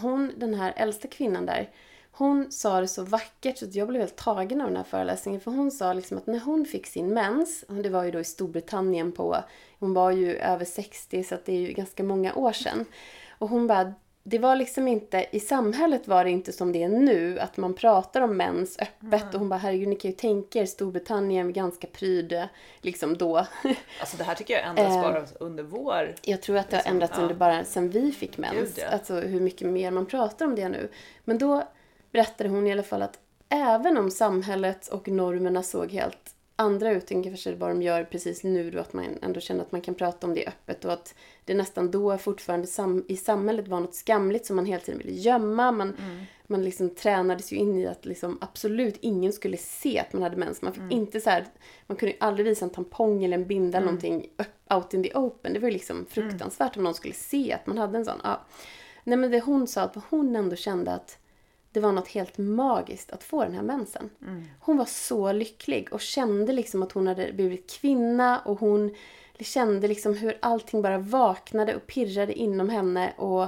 hon, den här äldsta kvinnan där, hon sa det så vackert så att jag blev helt tagen av den här föreläsningen. För hon sa liksom att när hon fick sin mens, och det var ju då i Storbritannien på, hon var ju över sextio så att det är ju ganska många år sedan. Och hon bara, det var liksom inte, i samhället var det inte som det är nu, att man pratar om mens öppet. Mm. Och hon bara, herregud, ni kan ju tänka er, Storbritannien är ganska pryd liksom då. Alltså det här tycker jag ändras bara under vår. Jag tror att det liksom har ändrats ja. under bara sen vi fick mens. Gud, ja. Alltså hur mycket mer man pratar om det nu. Men då berättade hon i alla fall att även om samhället och normerna såg helt andra ut än kanske vad de gör precis nu då, att man ändå känner att man kan prata om det öppet och att det nästan då fortfarande sam- i samhället var något skamligt som man hela tiden ville gömma. Man, mm. man liksom tränades ju in i att liksom absolut ingen skulle se att man hade mens. Man fick mm. inte så här, man kunde ju aldrig visa en tampong eller en binda eller mm. någonting out in the open. Det var ju liksom fruktansvärt mm. om någon skulle se att man hade en sån. Ja. Nej, men det hon sa att hon ändå kände att det var något helt magiskt att få den här mensen. Mm. Hon var så lycklig och kände liksom att hon hade blivit kvinna. Och hon kände liksom hur allting bara vaknade och pirrade inom henne. Och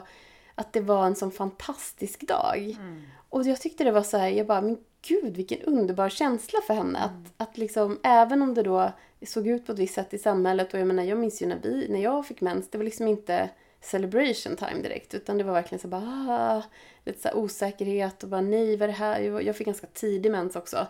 att det var en sån fantastisk dag. Mm. Och jag tyckte det var så här, jag bara, men gud vilken underbar känsla för henne. Mm. Att, att liksom, även om det då såg ut på ett visst sätt i samhället. Och jag menar, jag minns ju när, vi, när jag fick mens, det var liksom inte celebration time direkt, utan det var verkligen så bara lite så här osäkerhet och bara nej, vad är det här? Jag fick ganska tidig mens också.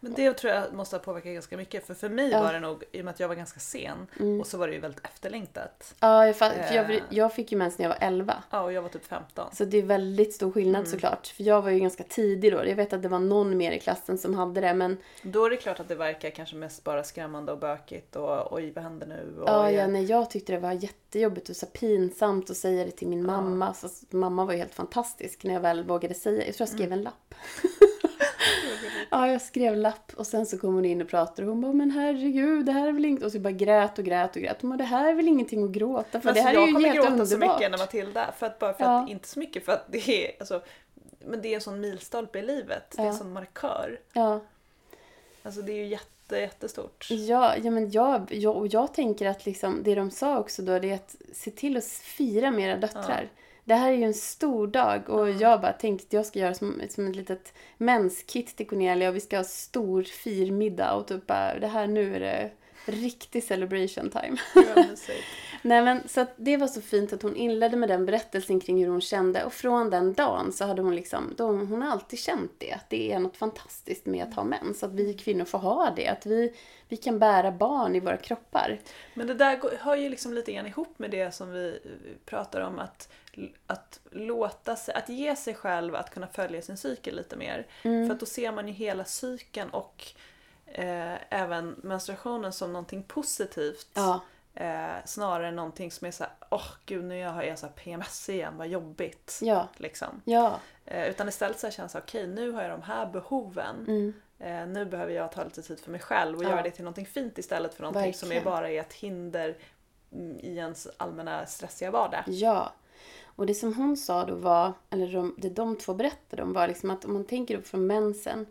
Men det tror jag måste ha påverkat ganska mycket, för för mig ja. var det nog, i och med att jag var ganska sen mm. och så var det ju väldigt efterlängtat. Ja, jag, för jag, jag fick ju mens när jag var elva. Ja, och jag var typ femton. Så det är väldigt stor skillnad mm. såklart, för jag var ju ganska tidig då. Jag vet att det var någon mer i klassen som hade det, men då är det klart att det verkar kanske mest bara skrämmande och bökigt och oj, vad händer nu? Och ja, ja, nej, jag tyckte det var jättejobbigt och så pinsamt att säga det till min ja. mamma. Så mamma var ju helt fantastisk när jag väl vågade säga. Jag tror jag skrev mm. en lapp. Ja, jag skrev lapp och sen så kom hon in och pratade och hon bara, men herregud, det här är väl inget, och så bara grät och grät och grät. Hon bara, det här är väl ingenting att gråta för, alltså, det här är ju helt underbart. Jag så mycket när Matilda, för att bara för ja. att, inte så mycket för att det är, alltså, men det är en sån milstolpe i livet, det är en ja. sån markör. Ja. Alltså det är ju jätte, jättestort. Ja, ja men jag, jag, och jag tänker att liksom, det de sa också då, det är att se till att fira med era döttrar. Ja. Det här är ju en stor dag och mm. jag bara tänkte att jag ska göra som, som ett litet menskit till Cornelia och vi ska ha stor firmiddag och typ bara, det här nu är det riktig celebration time. Nej, men så att det var så fint att hon inledde med den berättelsen kring hur hon kände, och från den dagen så hade hon liksom, då, hon har alltid känt det, att det är något fantastiskt med att ha mens, att vi kvinnor får ha det, att vi, vi kan bära barn i våra kroppar. Men det där går, hör ju liksom lite grann ihop med det som vi pratar om, att att låta sig, att ge sig själv att kunna följa sin cykel lite mer. Mm. För att då ser man ju hela cykeln och eh, även menstruationen som någonting positivt. Ja. Eh, snarare än någonting som är så här, åh oh, gud nu jag har jag så här P M S igen, vad jobbigt. Ja. Liksom. Ja. Eh, utan istället så känns det okej, okay, nu har jag de här behoven. Mm. Eh, nu behöver jag ta lite tid för mig själv och ja. göra det till någonting fint istället för någonting verkligen. Som är bara ett hinder i ens allmänna stressiga vardag. Ja. Och det som hon sa då var, eller de, det de två berättade om var liksom att om man tänker upp från mensen,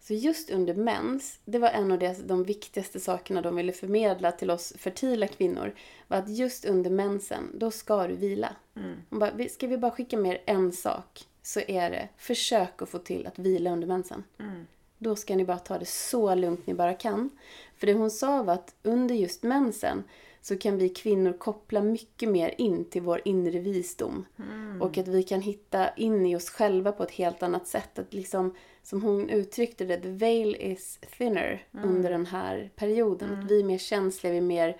så just under mens, det var en av de, de viktigaste sakerna de ville förmedla till oss fertila kvinnor, var att just under mensen, då ska du vila. Mm. Hon bara, ska vi bara skicka med en sak, så är det, försök att få till att vila under mensen. Mm. Då ska ni bara ta det så lugnt ni bara kan. För det hon sa var att under just mensen, så kan vi kvinnor koppla mycket mer in till vår inre visdom. Mm. Och att vi kan hitta in i oss själva på ett helt annat sätt. Att liksom, som hon uttryckte det, the veil is thinner mm. under den här perioden. Mm. Att vi är mer känsliga, vi är mer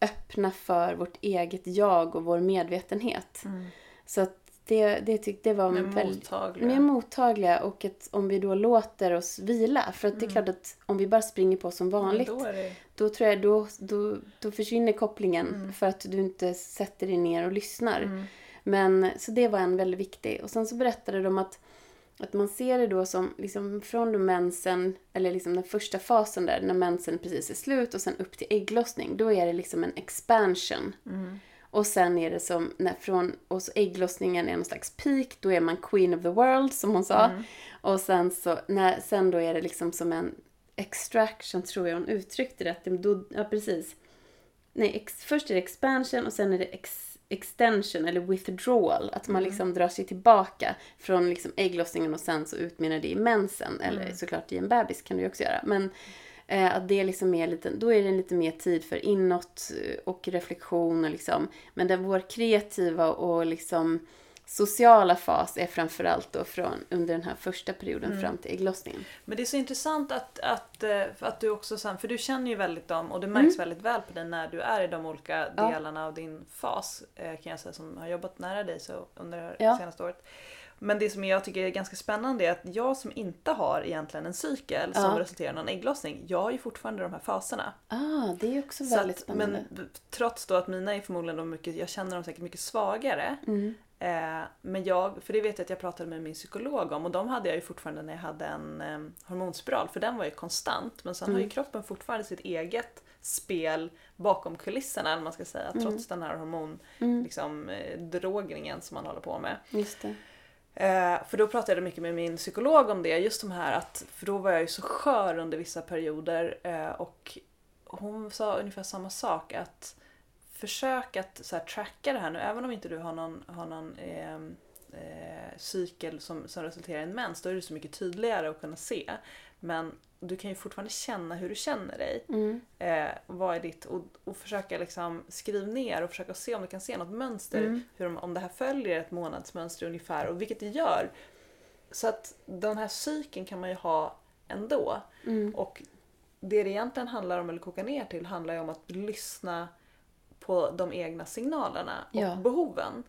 öppna för vårt eget jag och vår medvetenhet. Mm. Så att det, det tyckte jag var mer väldigt mottagliga. Mer mottagliga. Och att om vi då låter oss vila. För att mm. det är klart att om vi bara springer på som vanligt. Mm, då, det... då tror jag då, då, då försvinner kopplingen. Mm. För att du inte sätter dig ner och lyssnar. Mm. Men så det var en väldigt viktig. Och sen så berättade de att, att man ser det då som liksom från mensen. Eller liksom den första fasen där. När mensen precis är slut. Och sen upp till ägglossning. Då är det liksom en expansion. Mm. Och sen är det som, när från, och så ägglossningen är någon slags peak, då är man queen of the world, som hon sa. Mm. Och sen så, när, sen då är det liksom som en extraction, tror jag hon uttryckte det. Då, ja, precis. Nej, ex, först är det expansion och sen är det ex, extension, eller withdrawal. Att man mm. liksom drar sig tillbaka från liksom ägglossningen och sen så utmynnar det i mensen. Eller mm. såklart i en bebis kan du ju också göra, men... Att det liksom är lite, då är det lite mer tid för inåt och reflektion och liksom, men den vår kreativa och liksom sociala fas är framförallt då från under den här första perioden mm. fram till ägglossningen. Men det är så intressant att, att, att du också sen, för du känner ju väldigt dem och det märks mm. väldigt väl på dig när du är i de olika delarna ja. Av din fas, kan jag säga, som har jobbat nära dig så under det ja. Senaste året. Men det som jag tycker är ganska spännande är att jag som inte har egentligen en cykel som ja. resulterar i någon ägglossning, jag har ju fortfarande de här faserna. Ah, det är ju också väldigt att, spännande. Men trots då att mina är förmodligen de mycket, jag känner dem säkert mycket svagare. Mm. Eh, men jag, för det vet jag att jag pratade med min psykolog om, och de hade jag ju fortfarande när jag hade en eh, hormonspiral, för den var ju konstant, men sen mm. har ju kroppen fortfarande sitt eget spel bakom kulisserna, eller man ska säga, mm. trots den här hormon mm. liksom, eh, drogningen som man håller på med. Just det. Eh, för då pratade jag mycket med min psykolog om det, just de här att, för då var jag ju så skör under vissa perioder, eh, och hon sa ungefär samma sak, att försök att så här, tracka det här nu, även om inte du har någon, har någon eh, eh, cykel som, som resulterar i en mens, då är det så mycket tydligare att kunna se, men du kan ju fortfarande känna hur du känner dig. Mm. Eh, vad är ditt, och, och försöka liksom skriva ner och försöka se om du kan se något mönster, mm. hur de, om det här följer ett månadsmönster ungefär, och vilket det gör. Så att den här cykeln kan man ju ha ändå. Mm. Och det det egentligen handlar om, eller koka ner till, handlar ju om att lyssna på de egna signalerna och ja. behoven,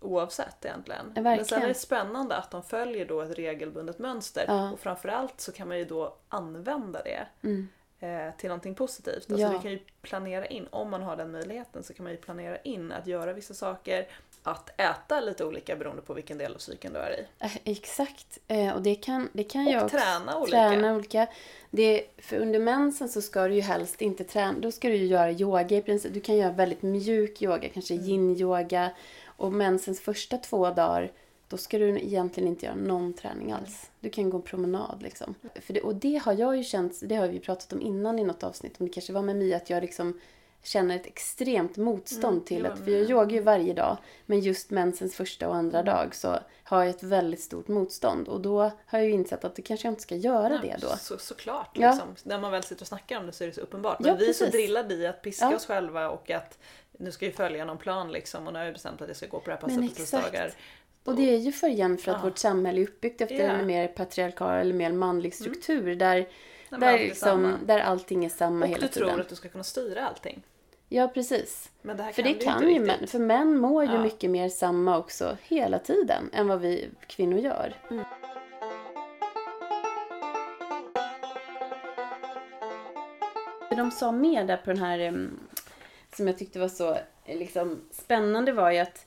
oavsett egentligen. Verkligen. Men sen är det spännande att de följer då ett regelbundet mönster, ja. och framförallt så kan man ju då använda det mm. eh, till någonting positivt. Alltså ja. du kan ju planera in, om man har den möjligheten så kan man ju planera in att göra vissa saker, att äta lite olika beroende på vilken del av cykeln du är i. Exakt, eh, och det kan, det kan och jag också träna olika. Träna olika. Det, för under mensen så ska du ju helst inte träna, då ska du ju göra yoga i princip. Du kan göra väldigt mjuk yoga, kanske mm. yin-yoga. Och mensens första två dagar, då ska du egentligen inte göra någon träning alls. Du kan gå en promenad liksom. För det, och det har jag ju känt, det har vi pratat om innan i något avsnitt, om det kanske var med Mia, att jag liksom känner ett extremt motstånd mm, till att, för jag yogar ju varje dag, men just mensens första och andra dag så har jag ett väldigt stort motstånd, och då har jag ju insett att det kanske jag inte ska göra. Nej, det då. Så, såklart, liksom. Ja. När man väl sitter och snackar om det så är det så uppenbart. Men ja, vi precis. Så drillade i att piska ja. oss själva, och att nu ska vi följa någon plan liksom, och nu har jag bestämt att jag ska gå på det här passet på tisdagar. Och det är ju för igen för att ja. vårt samhälle är uppbyggt efter yeah. en mer patriarkal eller mer manlig struktur mm. där, där, där, liksom, där allting är samma och hela tiden. Och du tror att du ska kunna styra allting. Ja, precis. Men det här för kan det kan ju riktigt. män. För män mår ju ja. mycket mer samma också hela tiden än vad vi kvinnor gör. Mm. De sa mer där på den här, som jag tyckte var så liksom spännande, var ju att,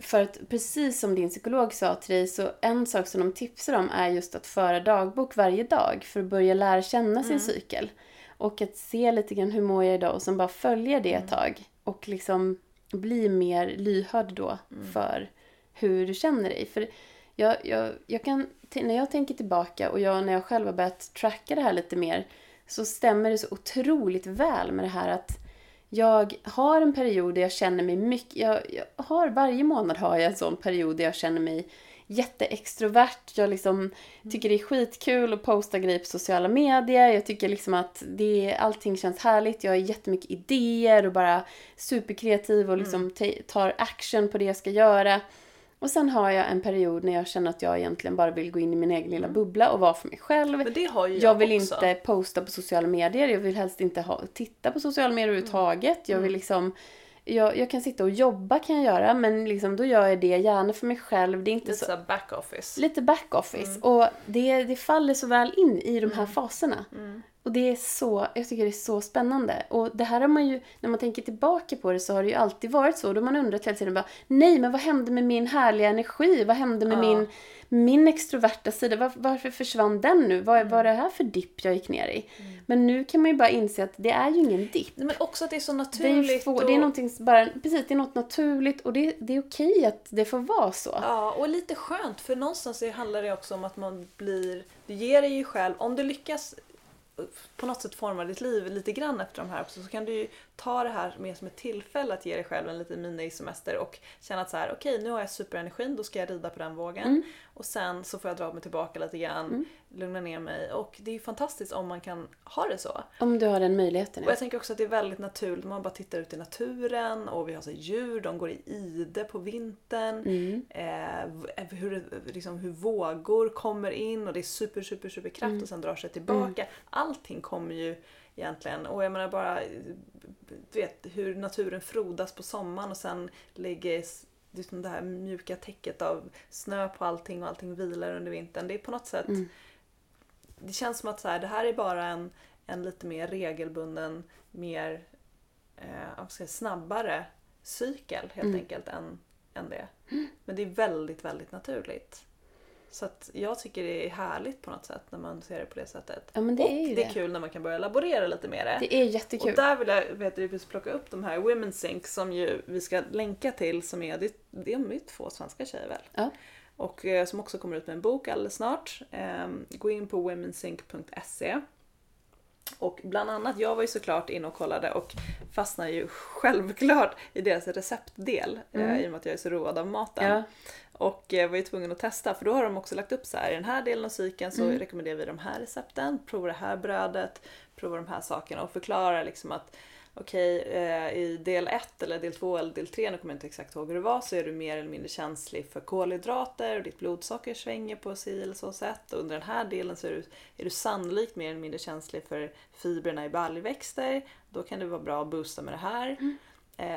för att precis som din psykolog sa till dig, så en sak som de tipsar om är just att föra dagbok varje dag för att börja lära känna sin mm. cykel. Och att se lite grann, hur mår jag idag, och sen bara följa det ett tag. Och liksom bli mer lyhörd då mm. för hur du känner dig. För jag, jag, jag kan, när jag tänker tillbaka, och jag, när jag själv har börjat tracka det här lite mer, så stämmer det så otroligt väl med det här att jag har en period där jag känner mig mycket, jag, jag har varje månad har jag en sån period där jag känner mig jätteextrovert. Jag liksom mm. tycker det är skitkul att posta grejer på sociala medier. Jag tycker liksom att det, allting känns härligt. Jag har jättemycket idéer och bara superkreativ och liksom te, tar action på det jag ska göra. Och sen har jag en period när jag känner att jag egentligen bara vill gå in i min egen lilla bubbla och vara för mig själv. Men det har ju jag, jag vill också. Inte posta på sociala medier. Jag vill helst inte ha, titta på sociala medier överhuvudtaget. Mm. Jag vill liksom, jag, jag kan sitta och jobba kan jag göra, men liksom då gör jag det gärna för mig själv. Det är inte lite så, så back office. Lite back office. Mm. Och det, det faller så väl in i de här mm. faserna. Mm. Och det är så, jag tycker det är så spännande. Och det här har man ju, när man tänker tillbaka på det, så har det ju alltid varit så. Då man undrat hela tiden bara, nej men vad hände med min härliga energi? Vad hände med ja. min, min extroverta sida? Var, varför försvann den nu? Vad var det här för dipp jag gick ner i? Mm. Men nu kan man ju bara inse att det är ju ingen dipp. Men också att det är så naturligt. Det är, få, och... det är någonting bara, precis, det är något naturligt, och det, det är okej att det får vara så. Ja, och lite skönt, för någonstans handlar det också om att man blir, du ger dig ju själv, om du lyckas på något sätt forma ditt liv lite grann efter de här också, så kan du ju ta det här mer som ett tillfälle att ge dig själv en liten mini-semester och känna att så här, okej, okay, nu har jag superenergin, då ska jag rida på den vågen mm. och sen så får jag dra mig tillbaka lite grann, mm. lugna ner mig, och det är ju fantastiskt om man kan ha det så. Om du har den möjligheten. Och jag tänker också att det är väldigt naturligt, man bara tittar ut i naturen, och vi har så djur, de går i ide på vintern, mm. eh, hur, liksom, hur vågor kommer in, och det är super, super, super kraft mm. och sen drar sig tillbaka. Mm. Allting kommer ju egentligen, och jag menar bara, du vet, hur naturen frodas på sommaren och sen ligger liksom det här mjuka täcket av snö på allting och allting vilar under vintern. Det är på något sätt, mm. det känns som att så här, det här är bara en, en lite mer regelbunden, mer eh, ska jag, snabbare cykel helt mm. enkelt än, än det. Mm. Men det är väldigt, väldigt naturligt. Så att jag tycker det är härligt på något sätt när man ser det på det sättet. Ja, men det är ju det. Det är kul när man kan börja laborera lite med det. Det är jättekul. Och där vill jag, vet du, just plocka upp de här Women's Sync som ju vi ska länka till, som är, det, det är två svenska tjejer väl. Ja. Och eh, som också kommer ut med en bok alldeles snart. Eh, gå in på women's sync punkt se. Och bland annat, jag var ju såklart in och kollade och fastnade ju självklart i deras receptdel. Mm. eh, I och med att jag är så road av maten. Ja. Och eh, var ju tvungen att testa, för då har de också lagt upp så här, i den här delen av cykeln så mm. rekommenderar vi de här recepten, prova det här brödet, prova de här sakerna och förklara liksom att okej, okay, eh, i del ett eller del två eller del tre, nu kommer jag inte exakt ihåg hur det var, så är du mer eller mindre känslig för kolhydrater och ditt blodsocker svänger på sig eller så sätt. Och under den här delen så är du, är du sannolikt mer eller mindre känslig för fibrerna i baljväxter, då kan det vara bra att boosta med det här. Mm.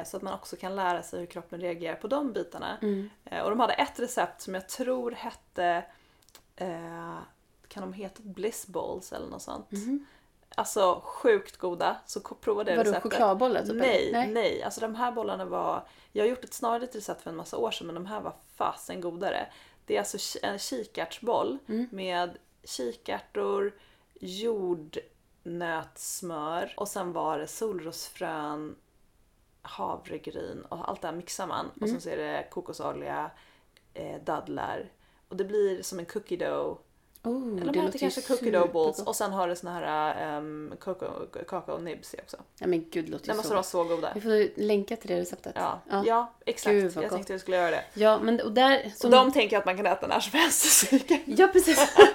Så att man också kan lära sig hur kroppen reagerar på de bitarna. Mm. Och de hade ett recept som jag tror hette, eh, kan de heta bliss balls eller något sånt. Mm. Alltså sjukt goda, så prova det. Var receptet. Vadå, chokladbollar typ? Nej, nej, nej. Alltså de här bollarna var, jag har gjort ett snarligt recept för en massa år sedan, men de här var fasen godare. Det är alltså en kikärtsboll mm. med kikärtor, jordnötssmör och sen var det solrosfrön, havregryn och allt det här mixar man. Mm. Och sen så är det kokosolja, eh, dadlar. Och det blir som en cookie dough. Oh, eller det låter kanske cookie dough balls. Och sen har det såna här um, kakao-nibs också. Ja men gud, låter ju så. Det var så goda. Vi får länka till det receptet. Ja, ja. ja exakt. Gud, jag tänkte jag skulle göra det. Ja, men, och där, som... och de tänker att man kan äta när som helst. Ja, precis. Jag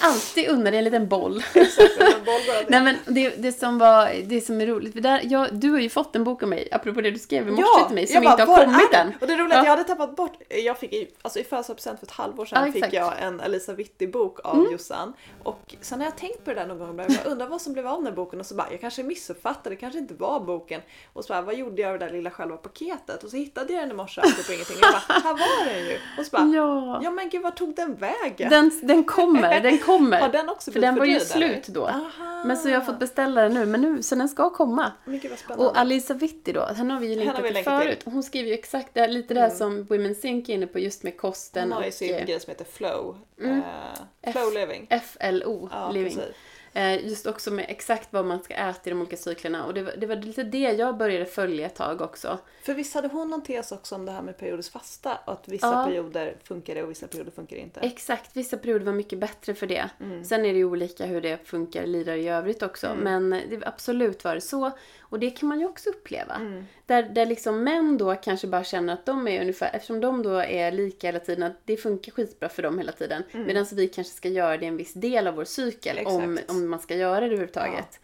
alltid undrar, det är en liten boll. Exakt, en boll bara. Nej, men det, det, som var, det som är roligt. Där, jag, du har ju fått en bok om mig, apropå det du skrev i morse ja, till mig, som bara, inte har kommit än. Och det är roligt, ja. jag hade tappat bort. Jag fick, alltså, i födelsedagspresent för ett halvår sedan ja, fick jag en Alisa Vitti-bok av mm. Jossan. Och sen när jag tänkt på det där någon gång, jag undrar vad som blev av den boken, och så bara, jag kanske missuppfattade, det kanske inte var boken, och så bara, vad gjorde jag av det där lilla själva paketet, och så hittade jag den i morse, och på ingenting, jag bara, här var den ju, och så bara, ja, ja men gud, vad tog den vägen? Den, den kommer, den kommer. Har den också blivit, för den var ju slut då. Aha. Men så jag har fått beställa den nu, men nu, så den ska komma. Mycket, vad spännande. Och Alisa Vitti då, henne har vi ju länkat till förut, hon skriver ju exakt det, lite det mm. som Women's Sync är inne på, just med kosten. Hon har ju sin grej som heter Flow. Mm. F- Flow living. F L O, ja, living. Precis. Just också med exakt vad man ska äta i de olika cyklerna. Och det var, det var lite det jag började följa ett tag också. För visst hade hon någon tes också om det här med periodiskt fasta, och att vissa ja. perioder funkar det och vissa perioder funkar det inte. Exakt, vissa perioder var mycket bättre för det. Mm. Sen är det ju olika hur det funkar lirar i övrigt också. Mm. Men det, absolut var det så. Och det kan man ju också uppleva. Mm. Där, där liksom män då kanske bara känner att de är ungefär, eftersom de då är lika hela tiden, att det funkar skitbra för dem hela tiden. Mm. Medan vi kanske ska göra det en viss del av vår cykel. Exakt. om, om man ska göra det överhuvudtaget.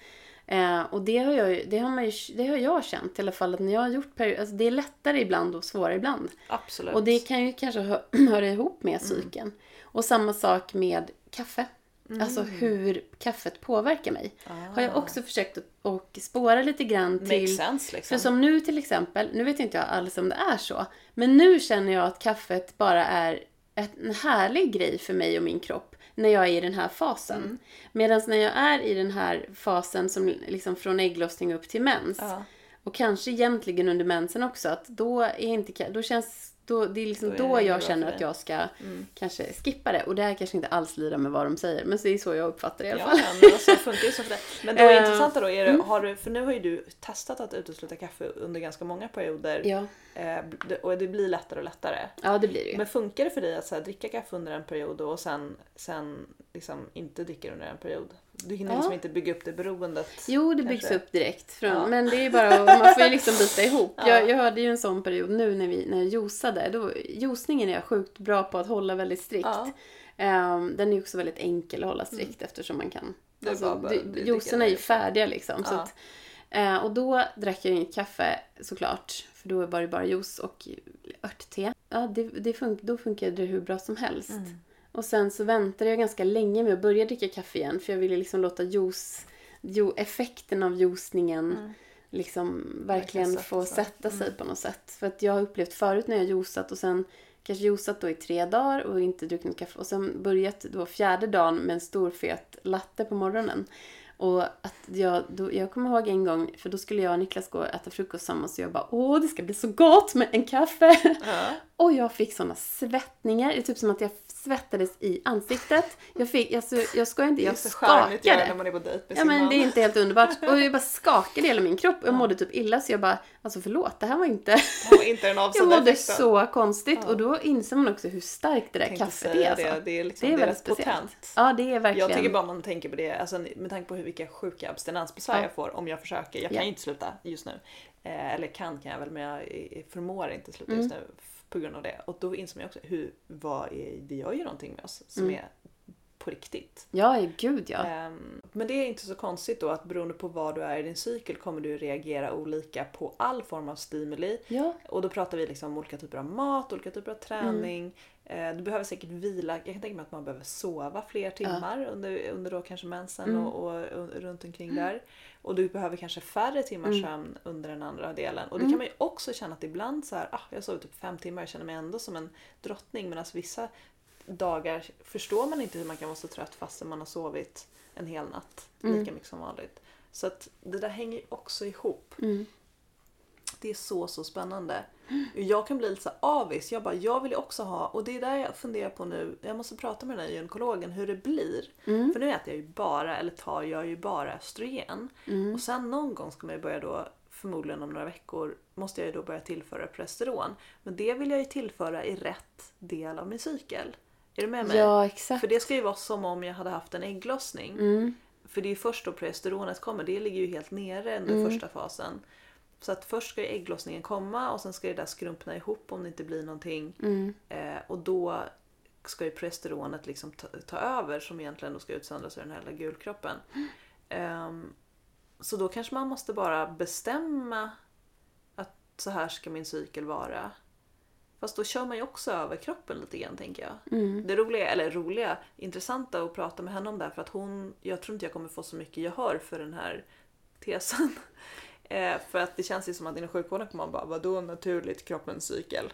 Ja. Eh, och det har, jag, det, har man ju, det har jag känt i alla fall, att när jag har gjort period, alltså det är lättare ibland och svårare ibland. Absolut. Och det kan ju kanske hö, höra ihop med cykeln. Mm. Och samma sak med kaffe. Mm. Alltså hur kaffet påverkar mig. Ah. Har jag också försökt att och spåra lite grann till. Makes sense, liksom. För som nu till exempel, nu vet inte jag alls om det är så, men nu känner jag att kaffet bara är ett, en härlig grej för mig och min kropp när jag är i den här fasen. Mm. Medan när jag är i den här fasen som liksom från ägglossning upp till mens. Ja. Och kanske egentligen under mensen också, att då är inte, då känns då, det är liksom då, är då jag känner att jag ska mm. kanske skippa det. Och det här kanske inte alls lirar med vad de säger, men det är så jag uppfattar det i alla fall. Ja, men så funkar så för det. Men då är det intressant då, är det, mm. har du, för nu har ju du testat att utesluta kaffe under ganska många perioder. Ja. Och det blir lättare och lättare. Ja, det blir det ju. Men funkar det för dig att så här, dricka kaffe under en period och sen, sen liksom inte dricka under en period? Du hinner ja. liksom inte bygga upp det beroendet. Jo, det byggs kanske upp direkt. Från, ja. Men det är bara, man får ju liksom bita ihop. Ja. Jag, jag hörde ju en sån period nu när, vi, när jag josade. Då, josningen är jag sjukt bra på att hålla väldigt strikt. Ja. Um, den är ju också väldigt enkel att hålla strikt mm. eftersom man kan. Det alltså, bara, du, du, joserna är ju färdiga liksom. Ja. Så att, uh, och då drack jag inget kaffe såklart. För då var det bara juice och örtte. Ja, det, det fun- då funkade det hur bra som helst. Mm. Och sen så väntade jag ganska länge med att börja dricka kaffe igen. För jag ville liksom låta juice, ju, effekten av juicningen mm. liksom verkligen sätta få sätta sig mm. på något sätt. För att jag har upplevt förut när jag josat och sen kanske josat då i tre dagar och inte druckit något kaffe. Och sen börjat då fjärde dagen med en stor fet latte på morgonen. Och att jag, då, jag kommer ihåg en gång, för då skulle jag och Niklas gå och äta frukost samman, så jag bara, åh det ska bli så gott med en kaffe. Ja. Och jag fick såna svettningar, det är typ som att jag svettades i ansiktet. Jag fick, alltså, jag skojar inte, jag skakade. Det är så skärligt när man är på dejt med sin Ja men man. Det är inte helt underbart. Och jag bara skakade hela min kropp, jag mådde typ illa, så jag bara, alltså förlåt, det här var inte, det var inte en avsedd. Jag mådde effekten. Så konstigt, ja. Och då inser man också hur starkt det där kaffet är. Alltså. Det, det är, liksom det är väldigt potent. Ja det är verkligen. Jag tycker bara man tänker på det, alltså, med tanke på hur vilka sjuka abstinensbesvär ja. Jag får om jag försöker. Jag kan ju ja. Inte sluta just nu. Eh, eller kan kan jag väl, men jag förmår inte sluta mm. just nu på grund av det. Och då inser jag också hur, vad är, det gör ju någonting med oss som mm. är på riktigt. Ja, gud ja. Eh, men det är inte så konstigt då att beroende på vad du är i din cykel kommer du reagera olika på all form av stimuli. Ja. Och då pratar vi liksom om olika typer av mat, olika typer av träning. Mm. Du behöver säkert vila. Jag kan tänka mig att man behöver sova fler timmar ja. under, under då kanske mensen mm. och, och, och runt omkring mm. där. Och du behöver kanske färre timmar mm. sömn under den andra delen. Och det mm. kan man ju också känna att ibland så här, ah, jag sov typ fem timmar, jag känner mig ändå som en drottning. Men alltså vissa dagar förstår man inte hur man kan vara så trött fastän man har sovit en hel natt. Mm. Lika mycket som vanligt. Så att det där hänger också ihop. Mm. Det är så, så spännande. Jag kan bli lite så avis. Jag bara, jag vill ju också ha. Och det är där jag funderar på nu. Jag måste prata med den här gynekologen hur det blir. Mm. För nu äter jag ju bara, eller tar jag ju bara östrogen. Mm. Och sen någon gång ska man ju börja då, förmodligen om några veckor, måste jag ju då börja tillföra progesteron. Men det vill jag ju tillföra i rätt del av min cykel. Är du med mig? Ja, exakt. För det ska ju vara som om jag hade haft en ägglossning. Mm. För det är ju först då progesteronet kommer. Det ligger ju helt nere under mm. första fasen. Så att först ska ju ägglossningen komma och sen ska det där skrumpna ihop om det inte blir någonting. Mm. Eh, och då ska ju progesteronet liksom ta, ta över som egentligen då ska utsöndras ur den här lilla gulkroppen. Mm. Eh, så då kanske man måste bara bestämma att så här ska min cykel vara. Fast då kör man ju också över kroppen lite grann, tänker jag. Mm. Det roliga, eller roliga, intressanta att prata med henne om det här, för att hon, jag tror inte jag kommer få så mycket gehör för den här tesen. Eh, för att det känns ju som att inom sjukvården man bara, vadå naturligt kroppens cykel?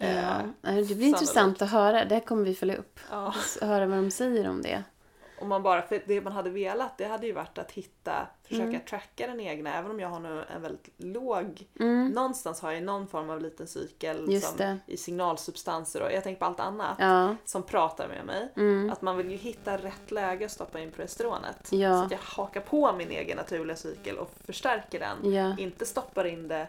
Eh, ja, det blir sannolikt. Intressant att höra, det kommer vi följa upp. Ja. Höra vad de säger om det. Om man bara, för det man hade velat, det hade ju varit att hitta, försöka mm. tracka den egna, även om jag har nu en väldigt låg, mm. någonstans har jag någon form av liten cykel som, i signalsubstanser, och jag tänker på allt annat ja. Som pratar med mig, mm. att man vill ju hitta rätt läge att stoppa in progesteronet ja. Så att jag hakar på min egen naturliga cykel och förstärker den, ja. Inte stoppar in det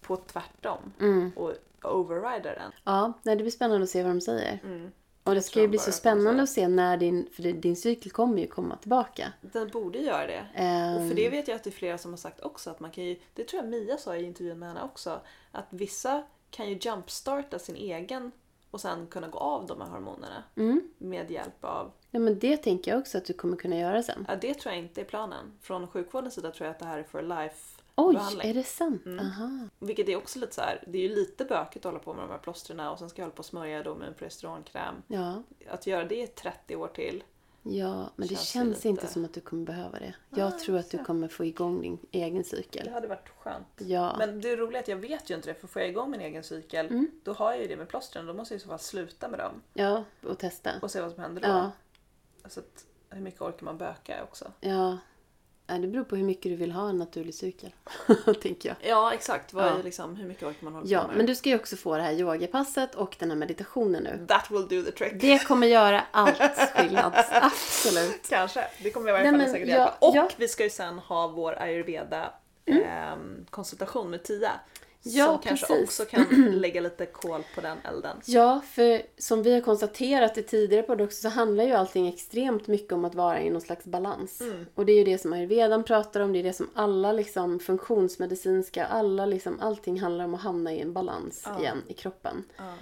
på tvärtom mm. och overrider den. Ja, det blir spännande att se vad de säger. Mm. Och det ska ju bli så spännande att se när din, för din cykel kommer ju komma tillbaka. Den borde göra det. Um, och för det vet jag att det är flera som har sagt också att man kan ju, det tror jag Mia sa i intervjun med henne också, att vissa kan ju jumpstarta sin egen och sen kunna gå av de här hormonerna mm. med hjälp av. Ja, men det tänker jag också att du kommer kunna göra sen. Ja, det tror jag inte är planen. Från sjukvårdens sida tror jag att det här är for life. Oj, behandling. Är det sant? Mm. Aha. Vilket är också lite så här, det är ju lite bökigt att hålla på med de här plåsterna och sen ska jag hålla på och smörja då med en progesteronkräm. Ja. Att göra det i trettio år till. Ja, men känns det känns inte som att du kommer behöva det. Jag ah, tror att du kommer få igång din egen cykel. Det hade varit skönt. Ja. Men det är roligt att jag vet ju inte det, för får jag igång min egen cykel, mm. då har jag ju det med plåstren, då måste jag ju så fall sluta med dem. Ja, och testa. Och se vad som händer då. Ja. Alltså att, hur mycket orkar man böka också? Ja. Det beror på hur mycket du vill ha en naturlig cykel, tänker jag. Ja, exakt. Vad är liksom, hur mycket orkar man hålla ja, på med? Men du ska ju också få det här yogapasset och den här meditationen nu. That will do the trick. Det kommer göra allt skillnad. Absolut. Kanske. Det kommer jag i alla fall säkert ja, hjälpa. Och ja. Vi ska ju sen ha vår ayurveda-konsultation mm. eh, med Tia. Ja, som kanske precis. Också kan lägga lite kol på den elden. Ja, för som vi har konstaterat i tidigare podd så handlar ju allting extremt mycket om att vara i någon slags balans. Mm. Och det är ju det som ayurvedan pratar om, det är det som alla liksom funktionsmedicinska, alla liksom allting handlar om att hamna i en balans ah. igen i kroppen. Ah.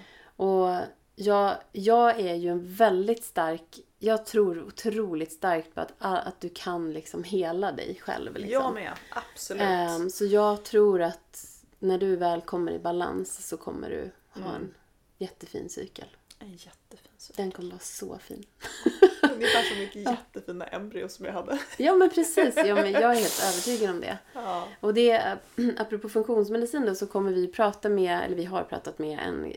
Och jag, jag är ju en väldigt stark, jag tror otroligt starkt på att, att du kan liksom hela dig själv. Liksom. Jag med, absolut. Um, så jag tror att när du väl kommer i balans så kommer du ha mm. en jättefin cykel. En jättefin cykel. Den kommer vara så fin. Ungefär som mycket jättefina embryo som jag hade. Ja men precis, ja, men jag är helt övertygad om det. Ja. Och det, apropå funktionsmedicin då, så kommer vi prata med, eller vi har pratat med en,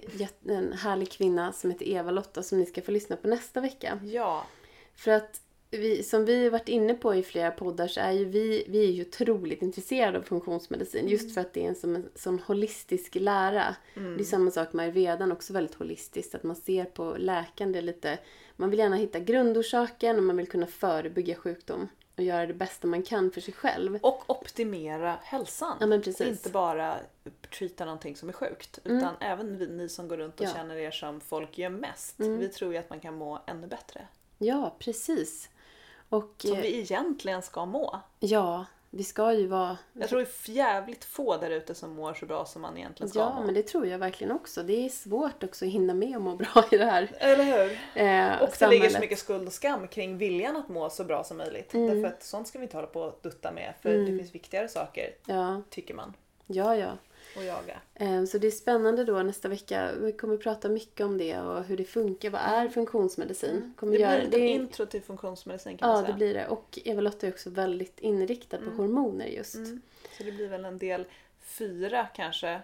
en härlig kvinna som heter Eva Lotta som ni ska få lyssna på nästa vecka. Ja. För att vi, som vi har varit inne på i flera poddar, så är ju vi, vi är ju otroligt intresserade av funktionsmedicin. Just för att det är en sån, en sån holistisk lära. Mm. Det är samma sak med ayurvedan, också väldigt holistiskt. Att man ser på läkande lite. Man vill gärna hitta grundorsaken och man vill kunna förebygga sjukdom. Och göra det bästa man kan för sig själv. Och optimera hälsan. Ja, men precis. Inte bara treata någonting som är sjukt. Utan mm. även vi, ni som går runt och ja. känner er som folk gör mest. Mm. Vi tror ju att man kan må ännu bättre. Ja, precis. Och, som vi egentligen ska må. Ja, vi ska ju vara... Jag tror det är jävligt få där ute som mår så bra som man egentligen ska ja, må. Men det tror jag verkligen också. Det är svårt också att hinna med att må bra i det här. Eller hur? Eh, och det samhället. Ligger så mycket skuld och skam kring viljan att må så bra som möjligt. Mm. Därför att sånt ska vi inte hålla på att dutta med. För mm. det finns viktigare saker, ja. tycker man. Ja, ja. Och jaga. Eh, så det är spännande då nästa vecka. Vi kommer prata mycket om det och hur det funkar. Vad är funktionsmedicin? Kommer det blir göra... lite det... intro till funktionsmedicin kan ja, man säga. Ja, det blir det. Och Eva Lotta är också väldigt inriktad mm. på hormoner just. Mm. Så det blir väl en del fyra kanske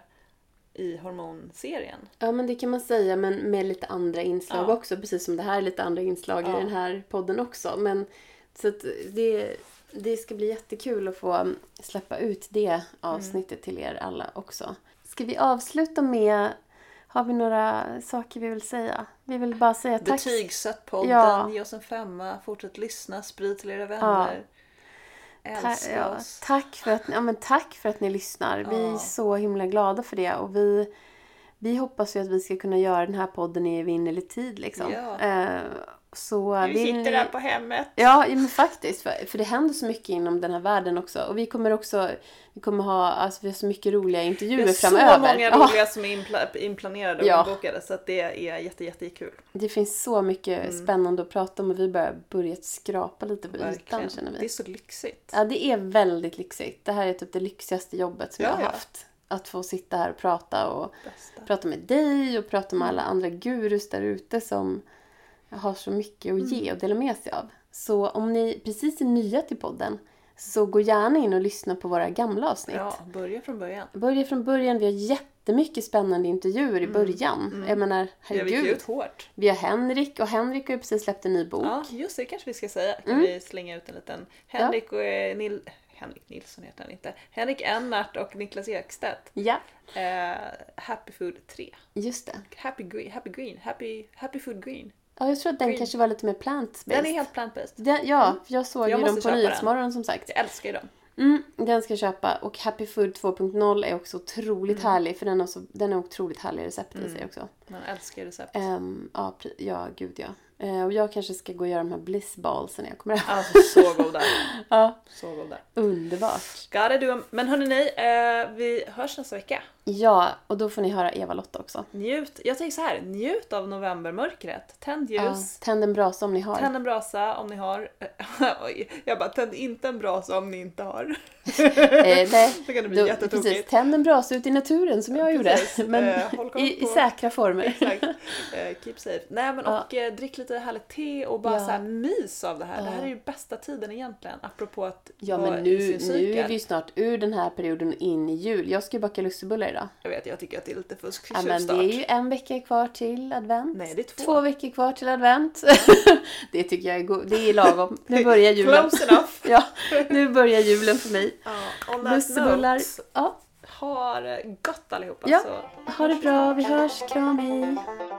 i hormonserien. Ja, men det kan man säga. Men med lite andra inslag ja. också. Precis som det här är lite andra inslag ja. i den här podden också. Men så att det... Det ska bli jättekul att få släppa ut det avsnittet mm. till er alla också. Ska vi avsluta med, har vi några saker vi vill säga? Vi vill bara säga tack. Betygsatt podden, ja. ge oss en femma, fortsätt lyssna, sprid till era vänner. Ja. Älskar Ta- ja. oss. Tack för, att, ja, men tack för att ni lyssnar. Ja. Vi är så himla glada för det och vi... Vi hoppas ju att vi ska kunna göra den här podden i evinnerlig tid liksom. Ja. Så vi sitter ni... där på hemmet. Ja, men faktiskt. För, för det händer så mycket inom den här världen också. Och vi kommer också, vi kommer ha, alltså vi har så mycket roliga intervjuer framöver. Det är så många roliga ja. som är impla- inplanerade och ja. inbokade. Så att det är jätte, jätte kul. Det finns så mycket mm. spännande att prata om och vi börjar börjat skrapa lite på ytan känner vi. Det är så lyxigt. Ja, det är väldigt lyxigt. Det här är typ det lyxigaste jobbet som ja, jag har ja. haft. Att få sitta här och prata och Bästa. prata med dig och prata med alla andra gurus där ute som har så mycket att ge och dela med sig av. Så om ni precis är nya till podden så gå gärna in och lyssna på våra gamla avsnitt. Ja, börja från början. Börja från början. Vi har jättemycket spännande intervjuer i början. Mm. Jag menar, herregud. Ja, vi har Henrik och Henrik har ju precis släppt en ny bok. Ja, just det kanske vi ska säga. Kan mm. vi slänga ut en liten Henrik ja. och eh, Nil... Henrik Nilsson heter han inte. Henrik Ennart och Niklas Ekstedt. Ja. Eh, Happy Food tre. Just det. Happy Green. Happy Green. Happy, happy Food Green. Ja, jag tror att den green. kanske var lite mer plant-based. Den är helt plant-based. Den, ja, för jag såg jag ju dem på Nyhetsmorgon som sagt. Jag älskar ju dem. Mm, den ska jag köpa. Och Happy Food två punkt noll är också otroligt mm. härlig. För den har, så, den har otroligt härliga recept i sig mm. också. Man älskar recept. Um, ja, ja, gud ja. Uh, och jag kanske ska gå och göra de här bliss ballsen när jag kommer hem. Alltså så goda. ja. Så goda. Underbart. Gotta do em. Men hörni, uh, vi hörs nästa vecka. Ja, och då får ni höra Eva Lotta också. Njut. Jag tänker så här, njut av novembermörkret. Tänd ljus. Uh, tänd en brasa om ni har. Tänd en brasa om ni har. jag bara, tänd inte en brasa om ni inte har. eh, nej. Så kan det bli då, jättetokigt. Precis, tänd en brasa ut i naturen som jag precis. gjorde. Men uh, i, i säkra former. Exakt. Uh, keep safe. Nej, men uh. och uh, drick lite härligt te och bara ja. så här mys av det här. Ja. Det här är ju bästa tiden egentligen. Apropå att ja, men nu, nu är vi snart ur den här perioden in i jul. Jag ska ju baka lussebullar idag. Jag vet, jag tycker att det är lite fusk. Ja, men det är ju en vecka kvar till advent. Nej, det är två. Två veckor kvar till advent. det tycker jag är go- Det är lagom. Nu börjar julen. ja, nu börjar julen för mig. Ja, lussebullar. Notes. Ja. Ha det gott allihopa. Ja. Så. Ha det bra. Vi hörs. Kram, hej.